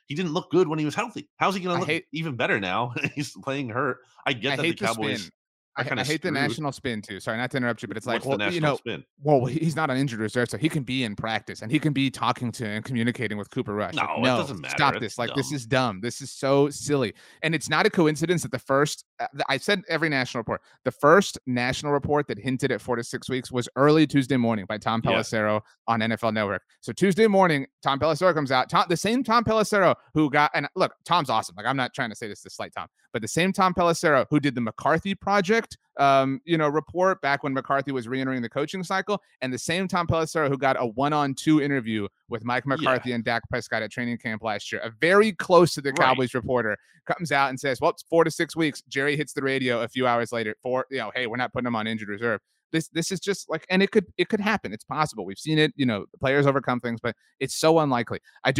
he didn't look good when he was healthy. How's he going to look even better now? He's playing hurt. I get that the Cowboys. I hate the national spin too. Sorry, not to interrupt you, but it's like, well, you know, spin? Well, he's not on injured reserve, so he can be in practice and he can be talking to and communicating with Cooper Rush. No, like, no, it doesn't matter. Stop this. It's like dumb. This is dumb. This is so silly. And it's not a coincidence that the first, I said every national report, the first national report that hinted at 4 to 6 weeks was early Tuesday morning by Tom Pelissero on NFL Network. So Tuesday morning, Tom Pelissero comes out. The same Tom Pelissero who got, and look, Tom's awesome. Like, I'm not trying to say this to slight Tom, but the same Tom Pelissero who did the McCarthy Project perfect, report back when McCarthy was reentering the coaching cycle, and the same Tom Pelissero who got a 1-on-2 interview with Mike McCarthy and Dak Prescott at training camp last year, a very close to the Cowboys reporter, comes out and says, well, it's 4 to 6 weeks. Jerry hits the radio a few hours later for, hey, we're not putting him on injured reserve. This is just like, and it could happen. It's possible. We've seen it, the players overcome things, but it's so unlikely. I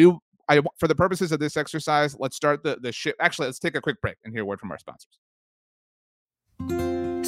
for the purposes of this exercise, let's start the ship. Actually, let's take a quick break and hear a word from our sponsors.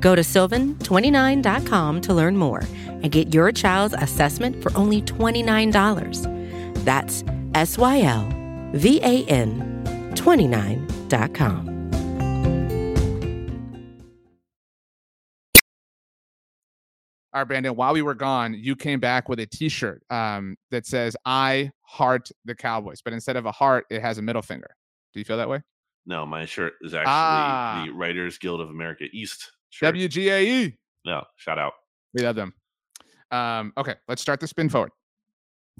Go to sylvan29.com to learn more and get your child's assessment for only $29. That's SYLVAN 29.com. All right, Brandon, while we were gone, you came back with a T-shirt that says, I heart the Cowboys. But instead of a heart, it has a middle finger. Do you feel that way? No, my shirt is actually the Writers Guild of America East shirt. WGAE. No, shout out. We love them. Okay, let's start the spin forward.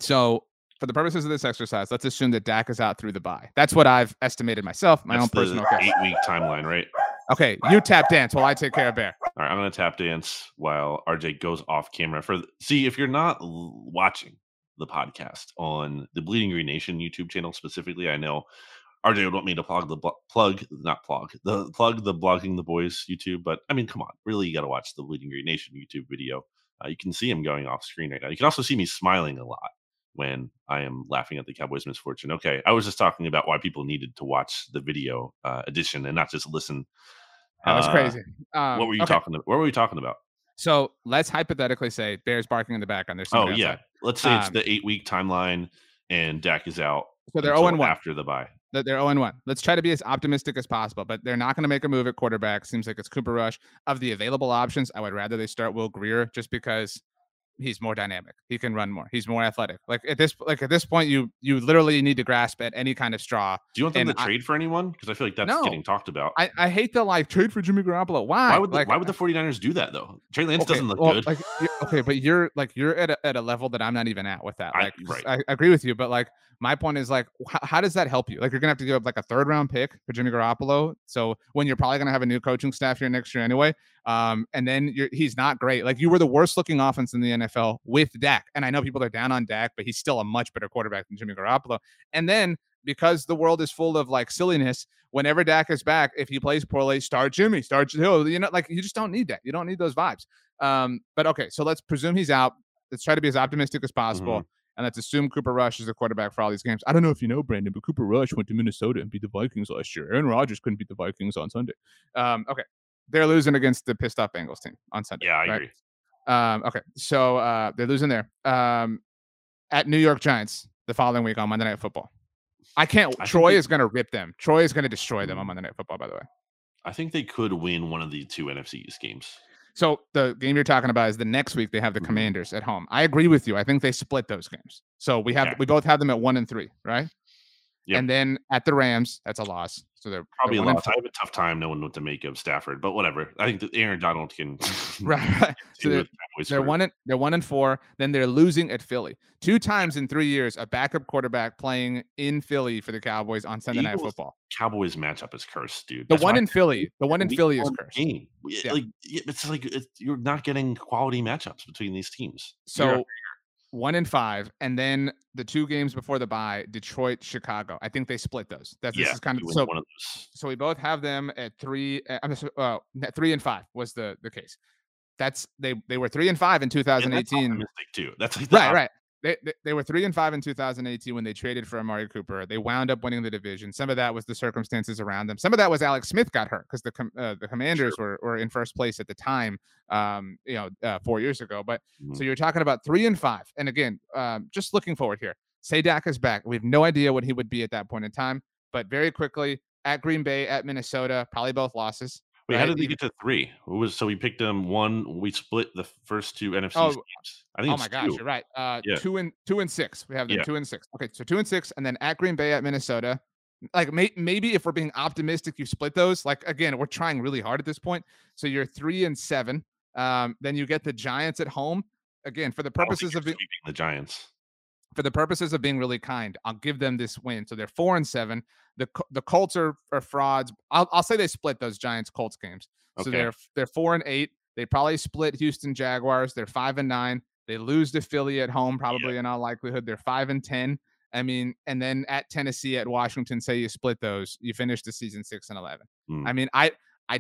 So for the purposes of this exercise, let's assume that Dak is out through the bye. That's what I've estimated myself, my own personal 8-week timeline, right? Okay, you tap dance while I take care of Bear. All right, I'm going to tap dance while RJ goes off camera. See, if you're not watching the podcast on the Bleeding Green Nation YouTube channel specifically, I know RJ would want me to plug the Blogging the Boys YouTube, but I mean, come on, really, you got to watch the Bleeding Green Nation YouTube video. You can see him going off screen right now. You can also see me smiling a lot when I am laughing at the Cowboys' misfortune. Okay, I was just talking about why people needed to watch the video edition and not just listen. That was crazy. What were you talking about? What were we talking about? So let's hypothetically say Bear's barking in the background. There's something outside. Let's say it's the 8-week timeline and Dak is out. So they're 0-1 after the bye. They're 0-1. Let's try to be as optimistic as possible, but they're not going to make a move at quarterback. Seems like it's Cooper Rush. Of the available options, I would rather they start Will Grier just because he's more dynamic. He can run more. He's more athletic. At this point, you literally need to grasp at any kind of straw. Do you want them to trade for anyone? Because I feel like that's getting talked about. I hate the trade for Jimmy Garoppolo. Why? Why would the 49ers do that though? Trey Lance doesn't look good. But you're at a level that I'm not even at with that. I agree with you, but my point is how does that help you? You're gonna have to give up a 3rd round pick for Jimmy Garoppolo. So when you're probably gonna have a new coaching staff here next year anyway, and then he's not great. You were the worst looking offense in the NFL with Dak, and I know people are down on Dak, but he's still a much better quarterback than Jimmy Garoppolo. And then because the world is full of silliness, whenever Dak is back, if he plays poorly, start Jimmy, start Hill. You just don't need that. You don't need those vibes. But okay, so let's presume he's out. Let's try to be as optimistic as possible. Mm-hmm. And let's assume Cooper Rush is the quarterback for all these games. I don't know if you know, Brandon, but Cooper Rush went to Minnesota and beat the Vikings last year. Aaron Rodgers couldn't beat the Vikings on Sunday. Okay. They're losing against the pissed off Bengals team on Sunday. Yeah, I agree. Okay. So they're losing there. At New York Giants the following week on Monday Night Football. Troy is going to rip them. Troy is going to destroy them on Monday Night Football, by the way. I think they could win one of the 2 NFC East games. So the game you're talking about is the next week. They have the Commanders at home. I agree with you. I think they split those games. So we both have them at 1-3, right? Yep. And then at the Rams, that's a loss. So they're probably a loss. I have a tough time knowing what to make of Stafford, but whatever. I think that Aaron Donald can. Right. So they're 1-4. Then they're losing at Philly 2 times in 3 years. A backup quarterback playing in Philly for the Cowboys on Sunday Night Football. Cowboys matchup is cursed, dude. The one in Philly is cursed. Yeah. You're not getting quality matchups between these teams. So 1-5, and then the 2 games before the bye, Detroit, Chicago. I think they split those. This is kind of so. One of those. So we both have them at 3. 3-5 was the case. That's they were 3-5 in 2018. And that's optimistic too. That's like right. They were 3-5 in 2018 when they traded for Amari Cooper. They wound up winning the division. Some of that was the circumstances around them. Some of that was Alex Smith got hurt because the Commanders were in first place at the time, 4 years ago. But so you're talking about 3-5. And again, just looking forward here. Say Dak is back. We have no idea what he would be at that point in time. But very quickly, at Green Bay, at Minnesota, probably both losses. Wait, how did they get to three? So we picked them one. We split the first two NFC teams. I think. Oh my gosh, you're right. Yeah. 2-6. We have them 2-6. Okay, so 2-6, and then at Green Bay, at Minnesota. Like maybe if we're being optimistic, you split those. Like again, we're trying really hard at this point. So you're 3-7. Then you get the Giants at home. Again, for the purposes of the Giants. For the purposes of being really kind, I'll give them this win. So they're 4-7. The Colts are frauds. I'll say they split those Giants Colts games. So they're 4-8. They probably split Houston Jaguars. They're 5-9. They lose to Philly at home, probably in all likelihood. They're 5-10. I mean, and then at Tennessee, at Washington, say you split those, you finish the season 6-11. I mean, I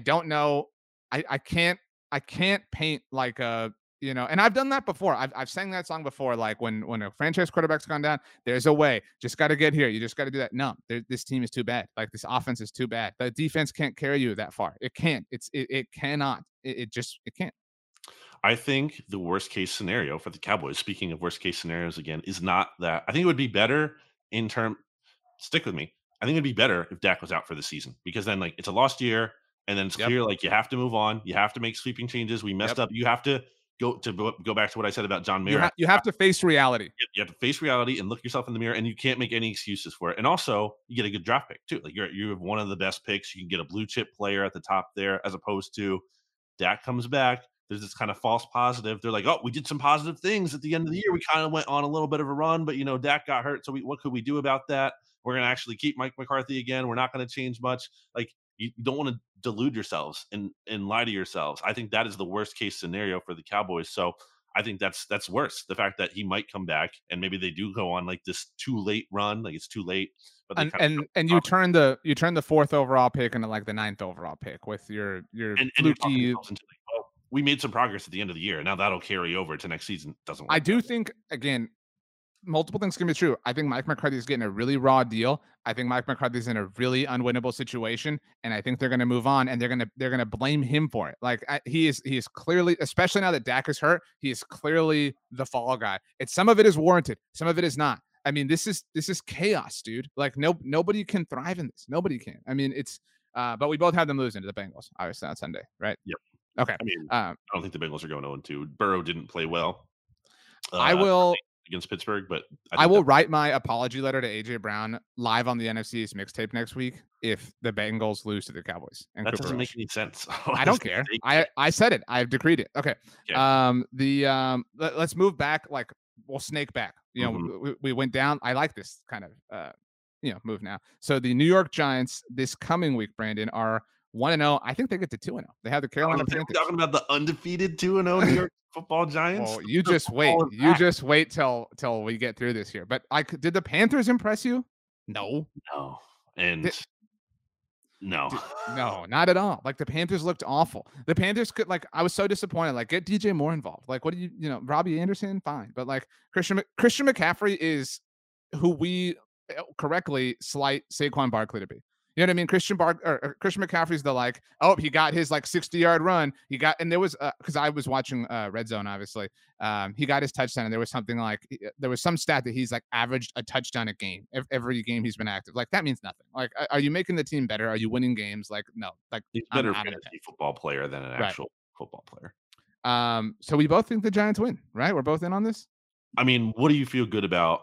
don't know. I can't paint like a, you know, and I've done that before. I've sang that song before. Like when a franchise quarterback's gone down, there's a way. Just got to get here. You just got to do that. No, this team is too bad. Like this offense is too bad. The defense can't carry you that far. It can't. It can't. I think the worst case scenario for the Cowboys, speaking of worst case scenarios again, is not that. I think it would be better in term. Stick with me. I think it'd be better if Dak was out for the season, because then like it's a lost year, and then it's clear like you have to move on. You have to make sweeping changes. We messed up. You have to. Go back to what I said about John Mayer. You have to face reality. You have to face reality and look yourself in the mirror, and you can't make any excuses for it. And also, you get a good draft pick too. Like you have one of the best picks. You can get a blue chip player at the top there, as opposed to Dak comes back. There's this kind of false positive. They're like, oh, we did some positive things at the end of the year. We kind of went on a little bit of a run, but Dak got hurt. So what could we do about that? We're gonna actually keep Mike McCarthy again. We're not gonna change much. Like. You don't want to delude yourselves and lie to yourselves. I think that is the worst case scenario for the Cowboys. So I think that's worse. The fact that he might come back and maybe they do go on like this too late run, like it's too late. But and you turn the 4th overall pick into like the 9th overall pick with your fluky. We made some progress at the end of the year. Now that'll carry over to next season. Doesn't work. I do think again. Multiple things can be true. I think Mike McCarthy is getting a really raw deal. I think Mike McCarthy's in a really unwinnable situation, and I think they're going to move on, and they're going to blame him for it. Like he is clearly, especially now that Dak is hurt, he is clearly the fall guy. And some of it is warranted, some of it is not. I mean, this is chaos, dude. Like nobody can thrive in this. Nobody can. I mean, it's but we both have them losing to the Bengals, obviously on Sunday, right? Yep. Okay. I mean, I don't think the Bengals are going 0-2. Burrow didn't play well. Against Pittsburgh, but I will write my apology letter to A.J. Brown live on the NFC's mixtape next week if the Bengals lose to the Cowboys. And that Cooper doesn't make any sense. I don't care. I said it. I've decreed it. Okay. Yeah. Let's move back. Like we'll snake back. You know, we went down. I like this kind of move now. So the New York Giants this coming week, Brandon, are 1-0. I think they get to 2-0. They have the Carolina Panthers. Talking about the undefeated 2-0 New York football Giants. Well, you just wait. You just wait till we get through this here. But did the Panthers impress you? No. And no, not at all. Like the Panthers looked awful. The Panthers could I was so disappointed. Like get DJ Moore involved. Like what do you know, Robbie Anderson, fine. But like Christian McCaffrey is who we correctly slight Saquon Barkley to be. You know what I mean? Christian McCaffrey's the he got his 60-yard run. He got, and there was, because I was watching Red Zone, obviously. He got his touchdown, and there was something there was some stat that he's averaged a touchdown a game. Every game he's been active. That means nothing. Are you making the team better? Are you winning games? No. He's better fantasy football player than an actual football player. So we both think the Giants win, right? We're both in on this? I mean, what do you feel good about...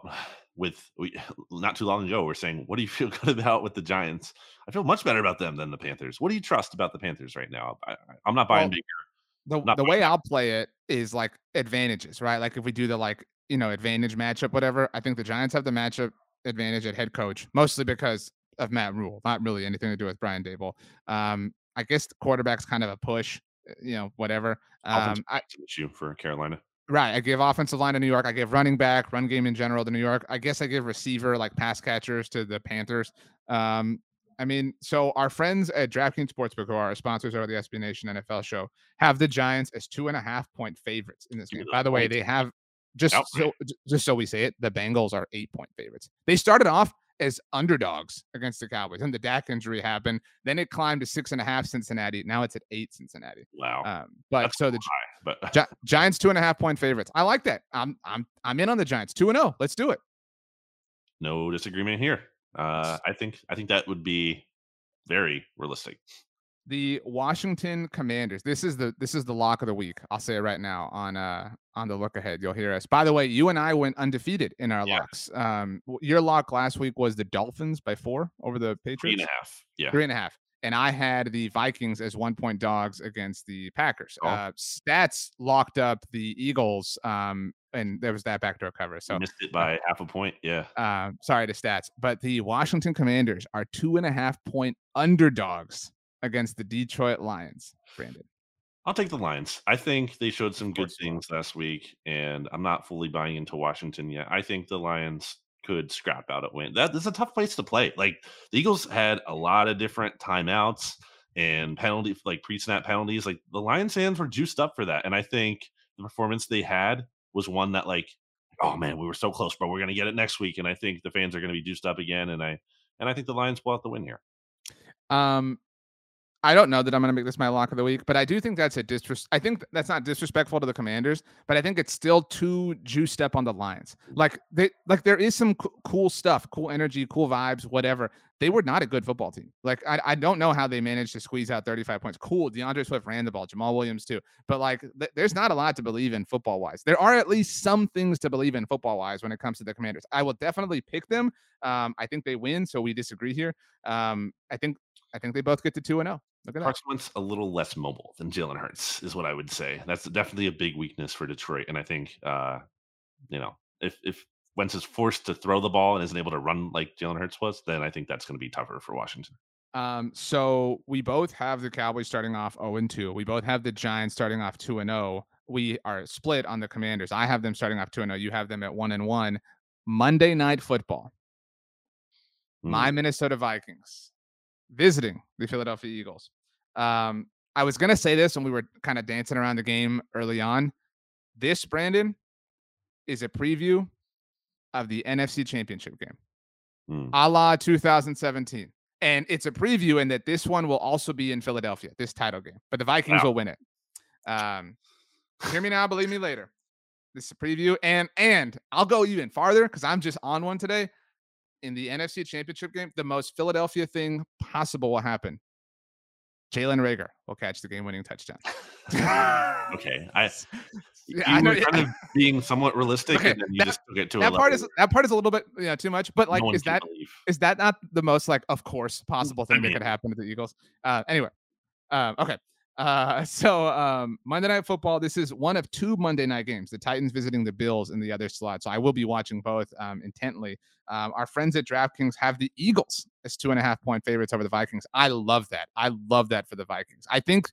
not too long ago, we're saying, what do you feel good about with the Giants? I feel much better about them than the Panthers. What do you trust about the Panthers right now? I'm not buying Baker. The way I'll play it is advantages, right? If we do the advantage matchup, whatever, I think the Giants have the matchup advantage at head coach, mostly because of Matt Rule, not really anything to do with Brian Dable. I guess the quarterback's kind of a push, whatever. Issue for Carolina. Right. I give offensive line to New York. I give running back, run game in general to New York. I guess I give receiver, pass catchers to the Panthers. I mean, so our friends at DraftKings Sportsbook, who are our sponsors over the SB Nation NFL show, have the Giants as 2.5-point favorites in this game. By the way, they have, just so we say it, the Bengals are 8-point favorites. They started off as underdogs against the Cowboys, and the Dak injury happened. Then it climbed to 6.5 Cincinnati. Now it's at 8 Cincinnati. Wow. But that's so the high, but... Giants 2.5-point favorites. I like that. I'm in on the Giants 2-0. Let's do it. No disagreement here. I think that would be very realistic. The Washington Commanders. This is the lock of the week. I'll say it right now on the look ahead. You'll hear us. By the way, you and I went undefeated in our locks. Your lock last week was the Dolphins by 4 over the Patriots. 3.5. Yeah. 3.5. And I had the Vikings as 1-point dogs against the Packers. Oh. Stats locked up the Eagles. And there was that backdoor cover. So you missed it by half a point. Yeah. Sorry to stats. But the Washington Commanders are 2.5-point underdogs against the Detroit Lions. Brandon, I'll take the Lions. I think they showed some good things last week, and I'm not fully buying into Washington yet. I think the Lions could scrap out at win. That's a tough place to play. Like, the Eagles had a lot of different timeouts and penalty, like pre-snap penalties. Like, the Lions fans were juiced up for that. And I think the performance they had was one that, like, oh man, we were so close, but we're going to get it next week. And I think the fans are going to be juiced up again. And I think the Lions pull out the win here. I don't know that I'm going to make this my lock of the week, but I do think that's I think that's not disrespectful to the Commanders, but I think it's still too juiced up on the Lions. Like there is some cool stuff, cool energy, cool vibes, whatever. They were not a good football team. Like, I don't know how they managed to squeeze out 35 points. Cool. DeAndre Swift ran the ball. Jamal Williams too. But like, there's not a lot to believe in football wise. There are at least some things to believe in football wise when it comes to the Commanders. I will definitely pick them. I think they win. So we disagree here. I think they both get to 2-0. Look at that. Carson Wentz a little less mobile than Jalen Hurts is what I would say. That's definitely a big weakness for Detroit. And I think, if Wentz is forced to throw the ball and isn't able to run like Jalen Hurts was, then I think that's going to be tougher for Washington. So we both have the Cowboys starting off 0-2. We both have the Giants starting off 2-0. We are split on the Commanders. I have them starting off 2-0. You have them at 1-1. Monday Night Football. My Minnesota Vikings visiting the Philadelphia Eagles. I was going to say this when we were kind of dancing around the game early on. This, Brandon, is a preview of the NFC Championship game, a la 2017. And it's a preview in that this one will also be in Philadelphia, this title game. But the Vikings will win it. Hear me now, believe me later. This is a preview. And I'll go even farther because I'm just on one today. In the NFC Championship game, the most Philadelphia thing possible will happen. Jalen Reagor will catch the game-winning touchdown. Okay. I know, being somewhat realistic, okay, and then you just took it to that a part level. That part is a little bit too much, but like, no, is that not the most, like, of course possible thing that could happen to the Eagles? Anyway. Okay. So Monday Night Football, this is one of two Monday night games, the Titans visiting the Bills in the other slot. So I will be watching both intently. Our friends at DraftKings have the Eagles as 2.5-point favorites over the Vikings. I love that. I love that for the Vikings. I think,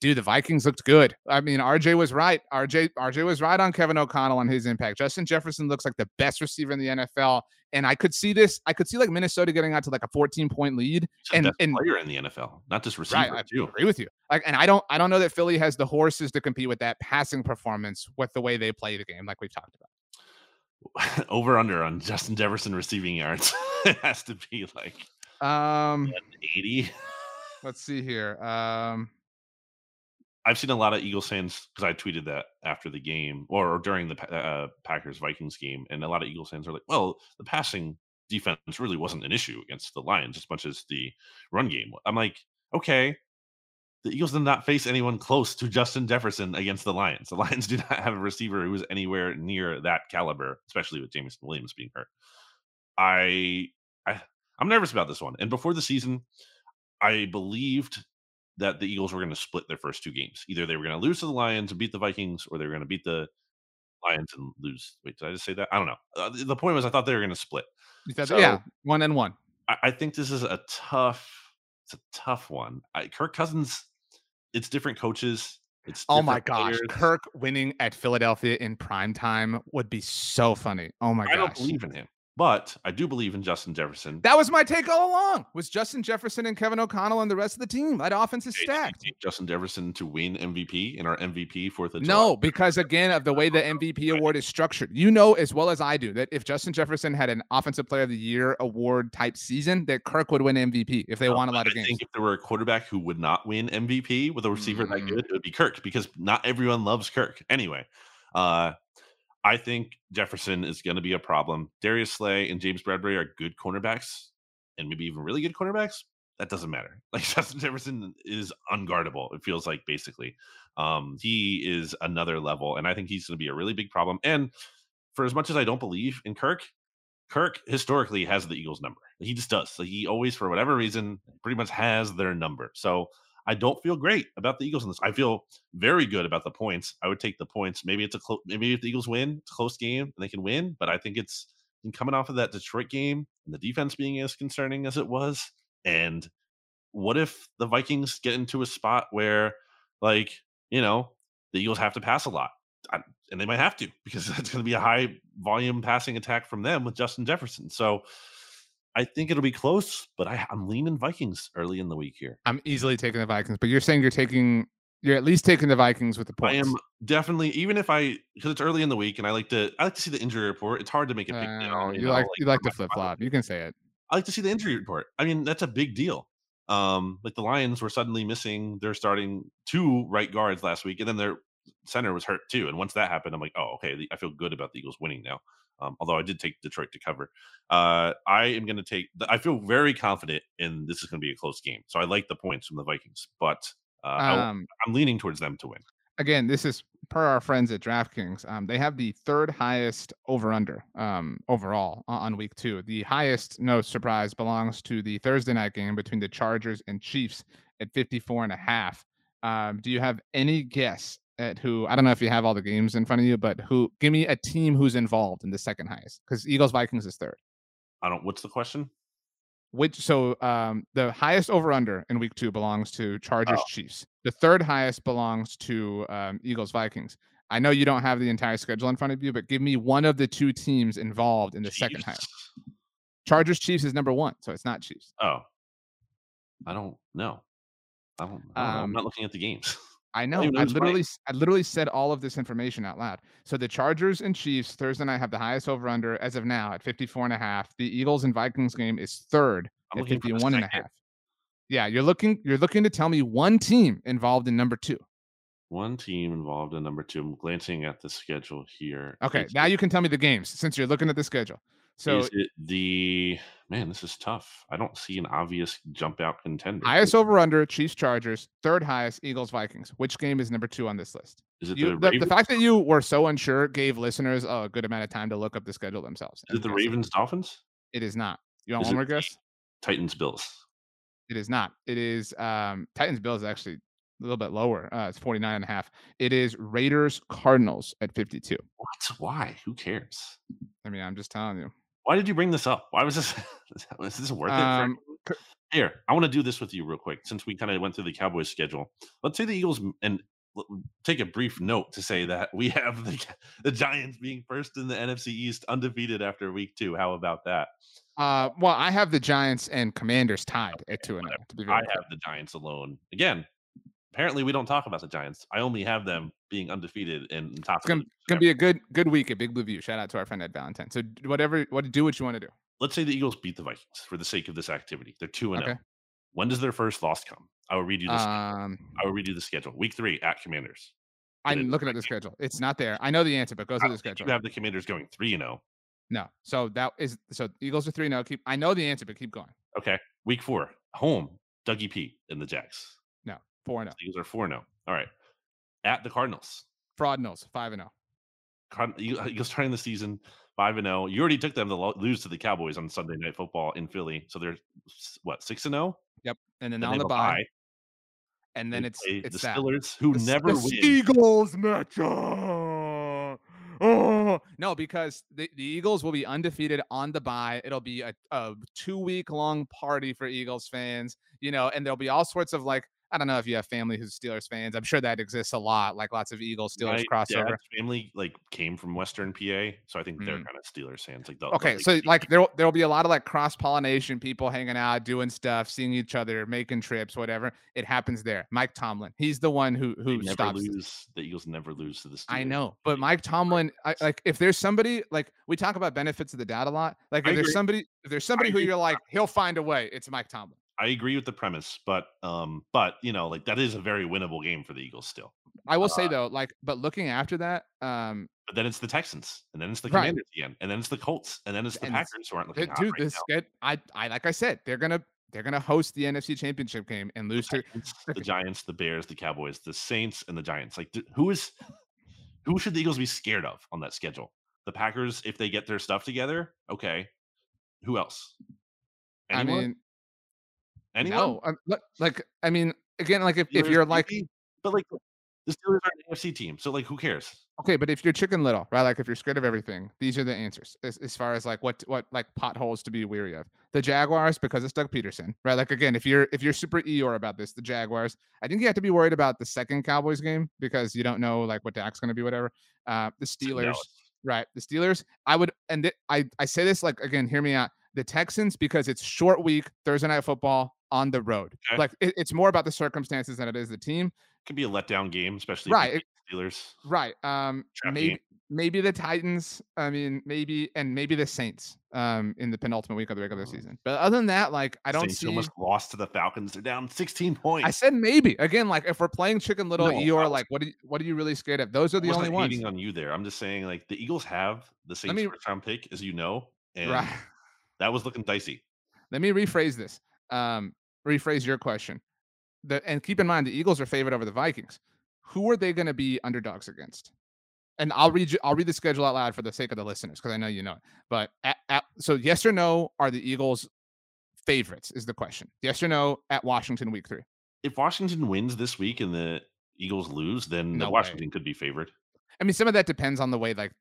dude, the Vikings looked good. I mean, RJ was right. RJ was right on Kevin O'Connell and his impact. Justin Jefferson looks like the best receiver in the NFL. And I could see this. I could see, like, Minnesota getting out to like a 14-point lead. And player in the NFL, not just receiver. Right, I agree with you. Like, and I don't know that Philly has the horses to compete with that passing performance with the way they play the game, like we've talked about. Over under on Justin Jefferson receiving yards. It has to be like 80. Let's see here. I've seen a lot of Eagles fans, because I tweeted that after the game or during the Packers-Vikings game, and a lot of Eagles fans are like, well, the passing defense really wasn't an issue against the Lions as much as the run game. I'm like, okay, the Eagles did not face anyone close to Justin Jefferson against the Lions. The Lions do not have a receiver who is anywhere near that caliber, especially with Jameson Williams being hurt. I'm nervous about this one. And before the season, I believed that the Eagles were going to split their first two games. Either they were going to lose to the Lions and beat the Vikings, or they were going to beat the Lions and lose. Wait, did I just say that? I don't know. The point was, I thought they were going to split. You said, so, yeah, 1-1. I think this is a tough one. Kirk Cousins, it's different coaches. It's different players. Kirk winning at Philadelphia in primetime would be so funny. Oh my gosh. I don't believe in him. But I do believe in Justin Jefferson. That was my take all along, was Justin Jefferson and Kevin O'Connell and the rest of the team. That offense is stacked. Justin Jefferson to win MVP in our MVP 4th of July. No, because, again, of the way the MVP award is structured. You know as well as I do that if Justin Jefferson had an Offensive Player of the Year award type season, that Kirk would win MVP if they won a lot of games. I think if there were a quarterback who would not win MVP with a receiver that good, it would be Kirk, because not everyone loves Kirk. Anyway, I think Jefferson is going to be a problem. Darius Slay and James Bradbury are good cornerbacks, and maybe even really good cornerbacks. That doesn't matter. Like, Justin Jefferson is unguardable, it feels like, basically. He is another level, and I think he's going to be a really big problem. And for as much as I don't believe in Kirk, Kirk historically has the Eagles' number. He just does. Like, he always, for whatever reason, pretty much has their number. So I don't feel great about the Eagles in this. I feel very good about the points. I would take the points. Maybe it's a close. Maybe if the Eagles win, it's a close game and they can win. But I think it's coming off of that Detroit game and the defense being as concerning as it was. And what if the Vikings get into a spot where, like, you know, the Eagles have to pass a lot, and they might have to, because that's going to be a high volume passing attack from them with Justin Jefferson. So I think it'll be close, but I'm leaning Vikings early in the week here. I'm easily taking the Vikings, but you're saying you're at least taking the Vikings with the points. I am definitely, even if because it's early in the week and I like to see the injury report. It's hard to make a pick now. You like to flip flop. You can say it. I like to see the injury report. I mean, that's a big deal. Like, the Lions were suddenly missing their starting two right guards last week, and then their center was hurt too. And once that happened, I'm like, oh, okay, I feel good about the Eagles winning now. Although I did take Detroit to cover. I feel very confident in this is going to be a close game. So I like the points from the Vikings, but I'm leaning towards them to win. Again, this is per our friends at DraftKings. They have the third highest over-under overall on week two. The highest, no surprise, belongs to the Thursday night game between the Chargers and Chiefs at 54.5. Do you have any guess at who? I don't know if you have all the games in front of you, but who? Give me a team who's involved in the second highest, because Eagles Vikings is third. What's the question? The highest over under in week two belongs to Chargers Chiefs. The third highest belongs to Eagles Vikings. I know you don't have the entire schedule in front of you, but give me one of the two teams involved in the second highest. Chargers Chiefs is number one, so it's not Chiefs. Oh, I don't know. I'm not looking at the games. I know. I literally said all of this information out loud. So the Chargers and Chiefs Thursday night have the highest over/under as of now at 54.5. The Eagles and Vikings game is third at 51.5. Yeah, you're looking to tell me one team involved in number two. One team involved in number two. I'm glancing at the schedule here. Okay, now you can tell me the games since you're looking at the schedule. So is it this is tough. I don't see an obvious jump out contender. Highest over under Chiefs Chargers, third highest Eagles Vikings. Which game is number two on this list? Is it the fact that you were so unsure gave listeners a good amount of time to look up the schedule themselves. Is it the Ravens Dolphins? It is not. You want one more guess? Titans Bills. It is not. It is Titans Bills actually a little bit lower. It's 49.5. It is Raiders Cardinals at 52. What? Why? Who cares? I mean, I'm just telling you. Why did you bring this up? Why was this? Is this worth it? Here, I want to do this with you real quick, since we kind of went through the Cowboys schedule. Let's say the Eagles, and take a brief note to say that we have the Giants being first in the NFC East, undefeated after week two. How about that? Well, I have the Giants and Commanders tied at 2-0. I have the Giants alone again. Apparently, we don't talk about the Giants. I only have them being undefeated and top. It's gonna be a good week at Big Blue View. Shout out to our friend Ed Valentine. So do what you want to do. Let's say the Eagles beat the Vikings for the sake of this activity. They're 2-0. When does their first loss come? I will redo this. I will redo the schedule. Week 3 at Commanders. I'm looking at the schedule. It's not there. I know the answer, but go through the schedule. You have the Commanders going 3-0. No, so Eagles are 3-0. I know the answer, but keep going. Okay, week 4 home, Dougie P and the Jags. 4-0. Eagles are 4-0. All right. At the Cardinals. Fraudinals, 5-0. Eagles starting the season 5-0. You already took them to lose to the Cowboys on Sunday Night Football in Philly. So they're 6-0? Yep. And then on the bye. And then it's the Steelers who never win. Eagles matchup. Oh. No, because the Eagles will be undefeated on the bye. It'll be a 2-week long party for Eagles fans, and there'll be all sorts of like I don't know if you have family who's Steelers fans. I'm sure that exists a lot, like lots of Eagles Steelers crossover. Family like came from Western PA, so I think they're kind of Steelers fans. Like, okay, like, so like there'll be a lot of like cross pollination, people hanging out, doing stuff, seeing each other, making trips, whatever. It happens there. Mike Tomlin, he's the one who stops this. The Eagles never lose to the Steelers. I know, but Mike Tomlin, like if there's somebody like we talk about benefits of the doubt a lot, like if there's somebody who you're like he'll find a way, it's Mike Tomlin. I agree with the premise, but you know, like that is a very winnable game for the Eagles still. I will say though, like, but looking after that, but then it's the Texans, and then it's the Commanders again, and then it's the Colts, and then it's the Packers who aren't looking hot right now. Like I said, they're gonna host the NFC Championship game and lose to the Giants, the Bears, the Cowboys, the Saints, and the Giants. Like, who should the Eagles be scared of on that schedule? The Packers, if they get their stuff together, okay. Who else? Anyone? I mean. Anyone? No, like I mean, again, like if you're like, but like the Steelers are an AFC team, so like who cares? Okay, but if you're Chicken Little, right? Like if you're scared of everything, these are the answers as far as like what like potholes to be weary of. The Jaguars, because it's Doug Peterson, right? Like again, if you're super Eeyore about this, the Jaguars. I think you have to be worried about the second Cowboys game because you don't know like what Dak's going to be, whatever. The Steelers, right? The Steelers. I would, and I say this like again, hear me out. The Texans because it's short week, Thursday Night Football. On the road, okay. Like it's more about the circumstances than it is the team. It can be a letdown game, especially right. The Steelers, right? Maybe the Titans. I mean, maybe the Saints. In the penultimate week of the regular season. But other than that, like I don't see. Almost lost to the Falcons. They're down 16 points. I said maybe again. Like if we're playing Chicken Little, Eeyore, like what are you really scared of? Those are the only ones. Hating on you there. I'm just saying, like the Eagles have the Saints first round pick, as you know, and right. That was looking dicey. Let me rephrase this. Rephrase your question. And keep in mind the Eagles are favored over the Vikings. Who are they going to be underdogs against? And I'll read the schedule out loud for the sake of the listeners because I know you know it. But so yes or no, are the Eagles favorites? Is the question. Yes or no at Washington week 3. If Washington wins this week and the Eagles lose, then Washington could be favored. I mean, some of that depends on the way like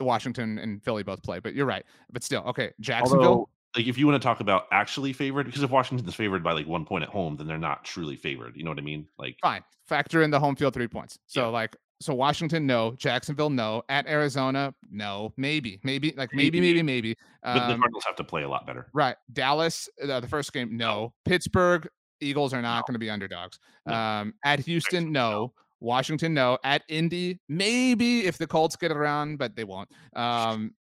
Washington and Philly both play. But you're right. But still, okay, Jacksonville. Like if you want to talk about actually favored, because if Washington's favored by like 1 point at home, then they're not truly favored. You know what I mean? Like fine. Factor in the home field 3 points. So so Washington, no. Jacksonville, no. At Arizona, no. Maybe. But the Cardinals have to play a lot better. Right. Dallas, the first game, no. Pittsburgh, Eagles are not going to be underdogs. No. At Houston, no. Washington, no. At Indy, maybe if the Colts get around, but they won't.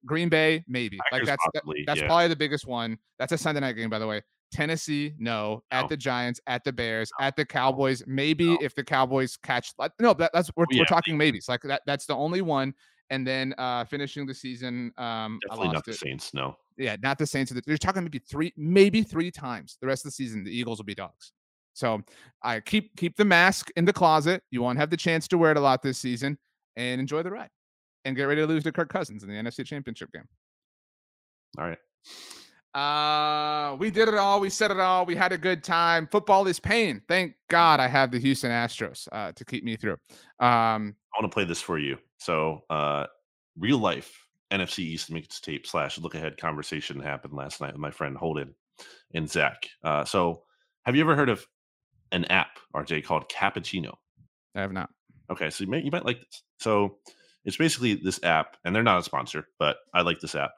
Green Bay, maybe. Packers, like that's probably the biggest one. That's a Sunday night game, by the way. Tennessee, no. At the Giants, at the Bears, at the Cowboys, maybe if the Cowboys catch. We're talking maybes. Like that's the only one. And then finishing the season, definitely not the Saints. No. Yeah, not the Saints. You're talking maybe three times the rest of the season. The Eagles will be dogs. So I keep the mask in the closet. You won't have the chance to wear it a lot this season and enjoy the ride and get ready to lose to Kirk Cousins in the NFC Championship game. All right. We did it all. We said it all. We had a good time. Football is pain. Thank God I have the Houston Astros to keep me through. I want to play this for you. So real life NFC East mixtape / look ahead conversation happened last night with my friend Holden and Zach. So have you ever heard of an app, RJ, called Cappuccino? I have not. Okay, so you might like this. So it's basically this app, and they're not a sponsor, but I like this app.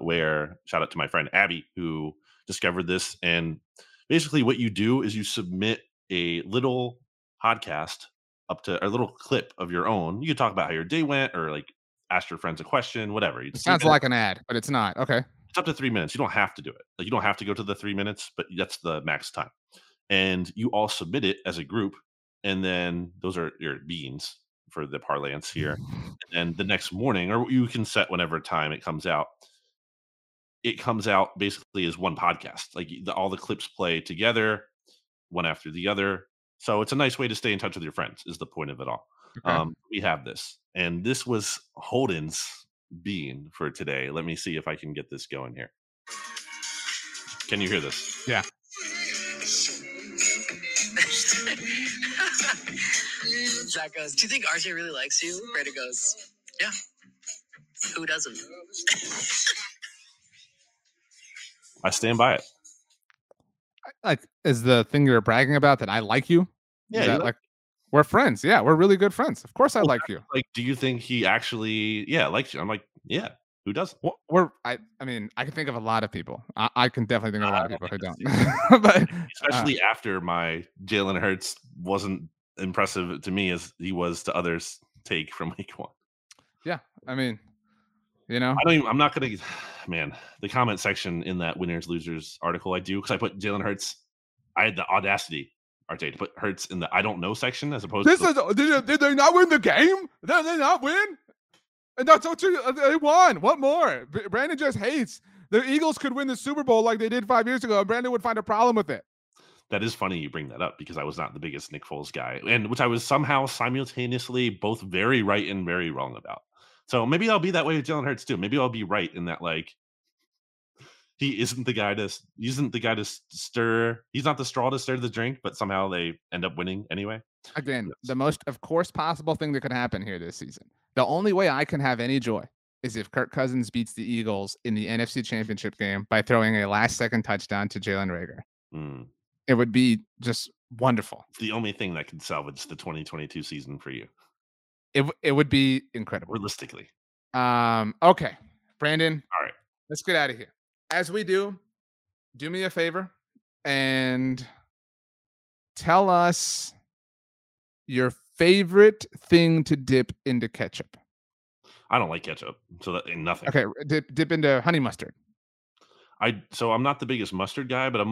Where shout out to my friend Abby who discovered this. And basically, what you do is you submit a little podcast up to a little clip of your own. You can talk about how your day went, or like ask your friends a question, whatever. It sounds like an ad, but it's not. Okay. It's up to 3 minutes. You don't have to do it. Like you don't have to go to the 3 minutes, but that's the max time. And you all submit it as a group. And then those are your beans for the parlance here. And then the next morning, or you can set whenever time it comes out basically as one podcast. Like all the clips play together, one after the other. So it's a nice way to stay in touch with your friends is the point of it all. Okay. We have this. And this was Holden's bean for today. Let me see if I can get this going here. Can you hear this? Yeah. Zach goes, do you think RJ really likes you? Brady goes, yeah. Who doesn't? I stand by it. Like, is the thing you're bragging about that I like you? Yeah, like we're friends. Yeah, we're really good friends. Of course, I like you. Like, do you think he actually likes you? I'm like, yeah. Who doesn't? I mean, I can think of a lot of people. I can definitely think of a lot of people who don't. But especially after my Jalen Hurts wasn't impressive to me as he was to others' take from week one. Yeah, I mean, you know, I'm not gonna. Man, the comment section in that winners losers article I do, because I put Jalen Hurts. I had the audacity, RJ, to put Hurts in the I don't know section as opposed. Did they not win the game? Did they not win? And that's what they won. What more? Brandon just hates. The Eagles could win the Super Bowl like they did 5 years ago, and Brandon would find a problem with it. That is funny you bring that up, because I was not the biggest Nick Foles guy, and which I was somehow simultaneously both very right and very wrong about. So maybe I'll be that way with Jalen Hurts too. Maybe I'll be right in that, like, he isn't the guy to stir. He's not the straw to stir the drink, but somehow they end up winning anyway. Again, the most, of course, possible thing that could happen here this season. The only way I can have any joy is if Kirk Cousins beats the Eagles in the NFC Championship game by throwing a last-second touchdown to Jalen Reagor. Mm. It would be just wonderful. It's the only thing that could salvage the 2022 season for you. It would be incredible. Realistically. Okay, Brandon. All right. Let's get out of here. As we do, do me a favor and tell us your favorite thing to dip into ketchup. I don't like ketchup, so that ain't nothing. Okay, dip into honey mustard. So I'm not the biggest mustard guy, but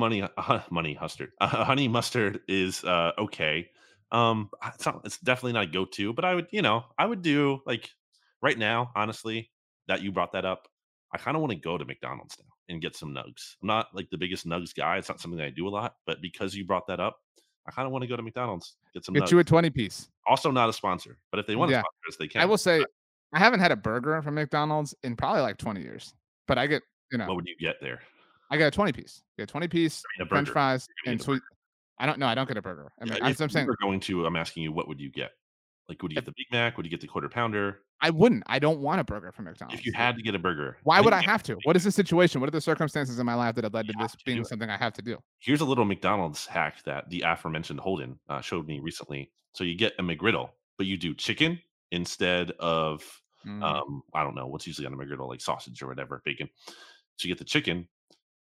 honey mustard is okay. It's definitely not a go-to, but I would do, like, right now, honestly, that you brought that up. I kind of want to go to McDonald's now and get some nugs. I'm not, like, the biggest nugs guy. It's not something that I do a lot, but because you brought that up, I kind of want to go to McDonald's, get some. Get you a 20-piece. Also, not a sponsor, but if they want to sponsor us, they can. I will say, I haven't had a burger from McDonald's in probably like 20 years. But I get, what would you get there? I got a 20-piece. Get a 20-piece, French fries, and sweet. I don't get a burger. I mean, I'm saying I'm asking you, what would you get? Like, would you get the Big Mac? Would you get the Quarter Pounder? I wouldn't. I don't want a burger from McDonald's. If you had to get a burger, why would I have to? What is the situation? What are the circumstances in my life that have led to this being something I have to do? Here's a little McDonald's hack that the aforementioned Holden showed me recently. So you get a McGriddle, but you do chicken instead of, I don't know, what's usually on a McGriddle, like sausage or whatever, bacon. So you get the chicken,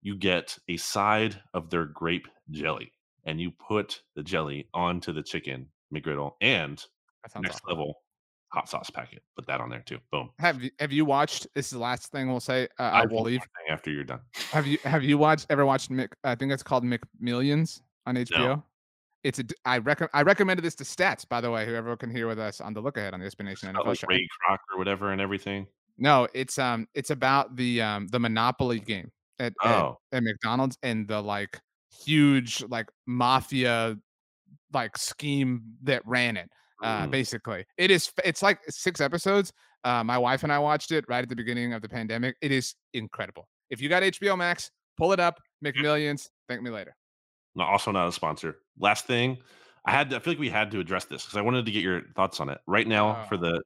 you get a side of their grape jelly, and you put the jelly onto the chicken McGriddle and next awesome. Level hot sauce packet. Put that on there too. Boom. Have you watched? This is the last thing we'll say. I will leave after you're done. Have you watched Mick? I think it's called McMillions on HBO. No. It's I recommended this to Stats, by the way. Whoever can hear with us on the Look Ahead on the SB Nation NFL show. Ray Kroc or whatever and everything. No, it's about the Monopoly game at McDonald's and the like huge like mafia like scheme that ran it. Basically it's like 6 episodes. My wife and I watched it right at the beginning of the pandemic. It is incredible. If you got HBO Max, pull it up. McMillions. Thank me later. No, also not a sponsor. Last thing I feel like we had to address this because I wanted to get your thoughts on it right now. For the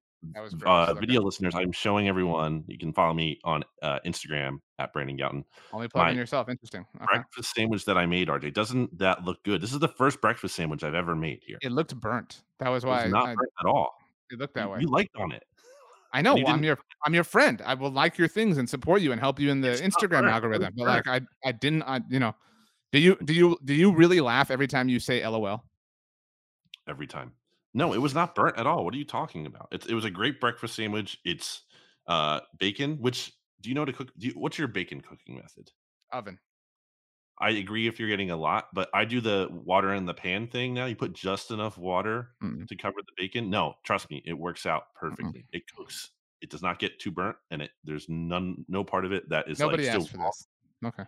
video listeners, I'm showing everyone. You can follow me on Instagram at Brandon Gouten. Only plugging yourself. Interesting. Okay. Breakfast sandwich that I made, RJ. Doesn't that look good? This is the first breakfast sandwich I've ever made here. It looked burnt. That was why. It was not burnt at all. It looked that way. You liked on it. I know. I'm your friend. I will like your things and support you and help you in the Instagram algorithm. But like I didn't. Do you really laugh every time you say LOL? Every time. No, it was not burnt at all. What are you talking about? It was a great breakfast sandwich. It's bacon, which do you know to cook? What's your bacon cooking method? Oven. I agree if you're getting a lot, but I do the water in the pan thing now. You put just enough water to cover the bacon. No, trust me, it works out perfectly. It cooks. It does not get too burnt, and there's no part of it that is nobody like asked still for this. Okay.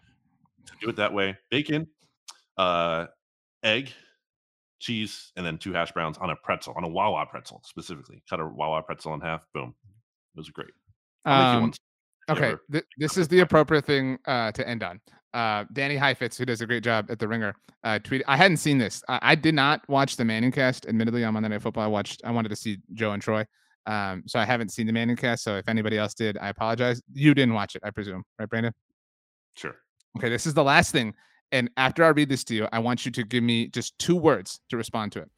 So do it that way. Bacon, egg, cheese, and then 2 hash browns on a pretzel, on a Wawa pretzel specifically. Cut a Wawa pretzel in half. Boom. It was great. Okay. This is the appropriate thing to end on. Danny Heifetz, who does a great job at The Ringer, tweeted. I hadn't seen this. I did not watch the Manning cast. Admittedly, on Monday Night Football, I wanted to see Joe and Troy. So I haven't seen the Manning cast. So if anybody else did, I apologize. You didn't watch it, I presume. Right, Brandon? Sure. Okay. This is the last thing. And after I read this to you, I want you to give me just 2 words to respond to it.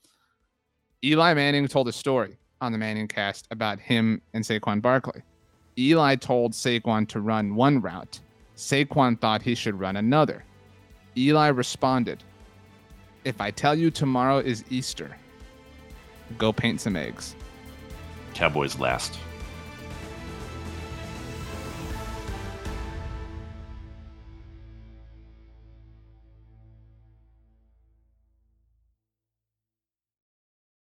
Eli Manning told a story on the Manning Cast about him and Saquon Barkley. Eli told Saquon to run one route. Saquon thought he should run another. Eli responded, "If I tell you tomorrow is Easter, go paint some eggs." Cowboys last.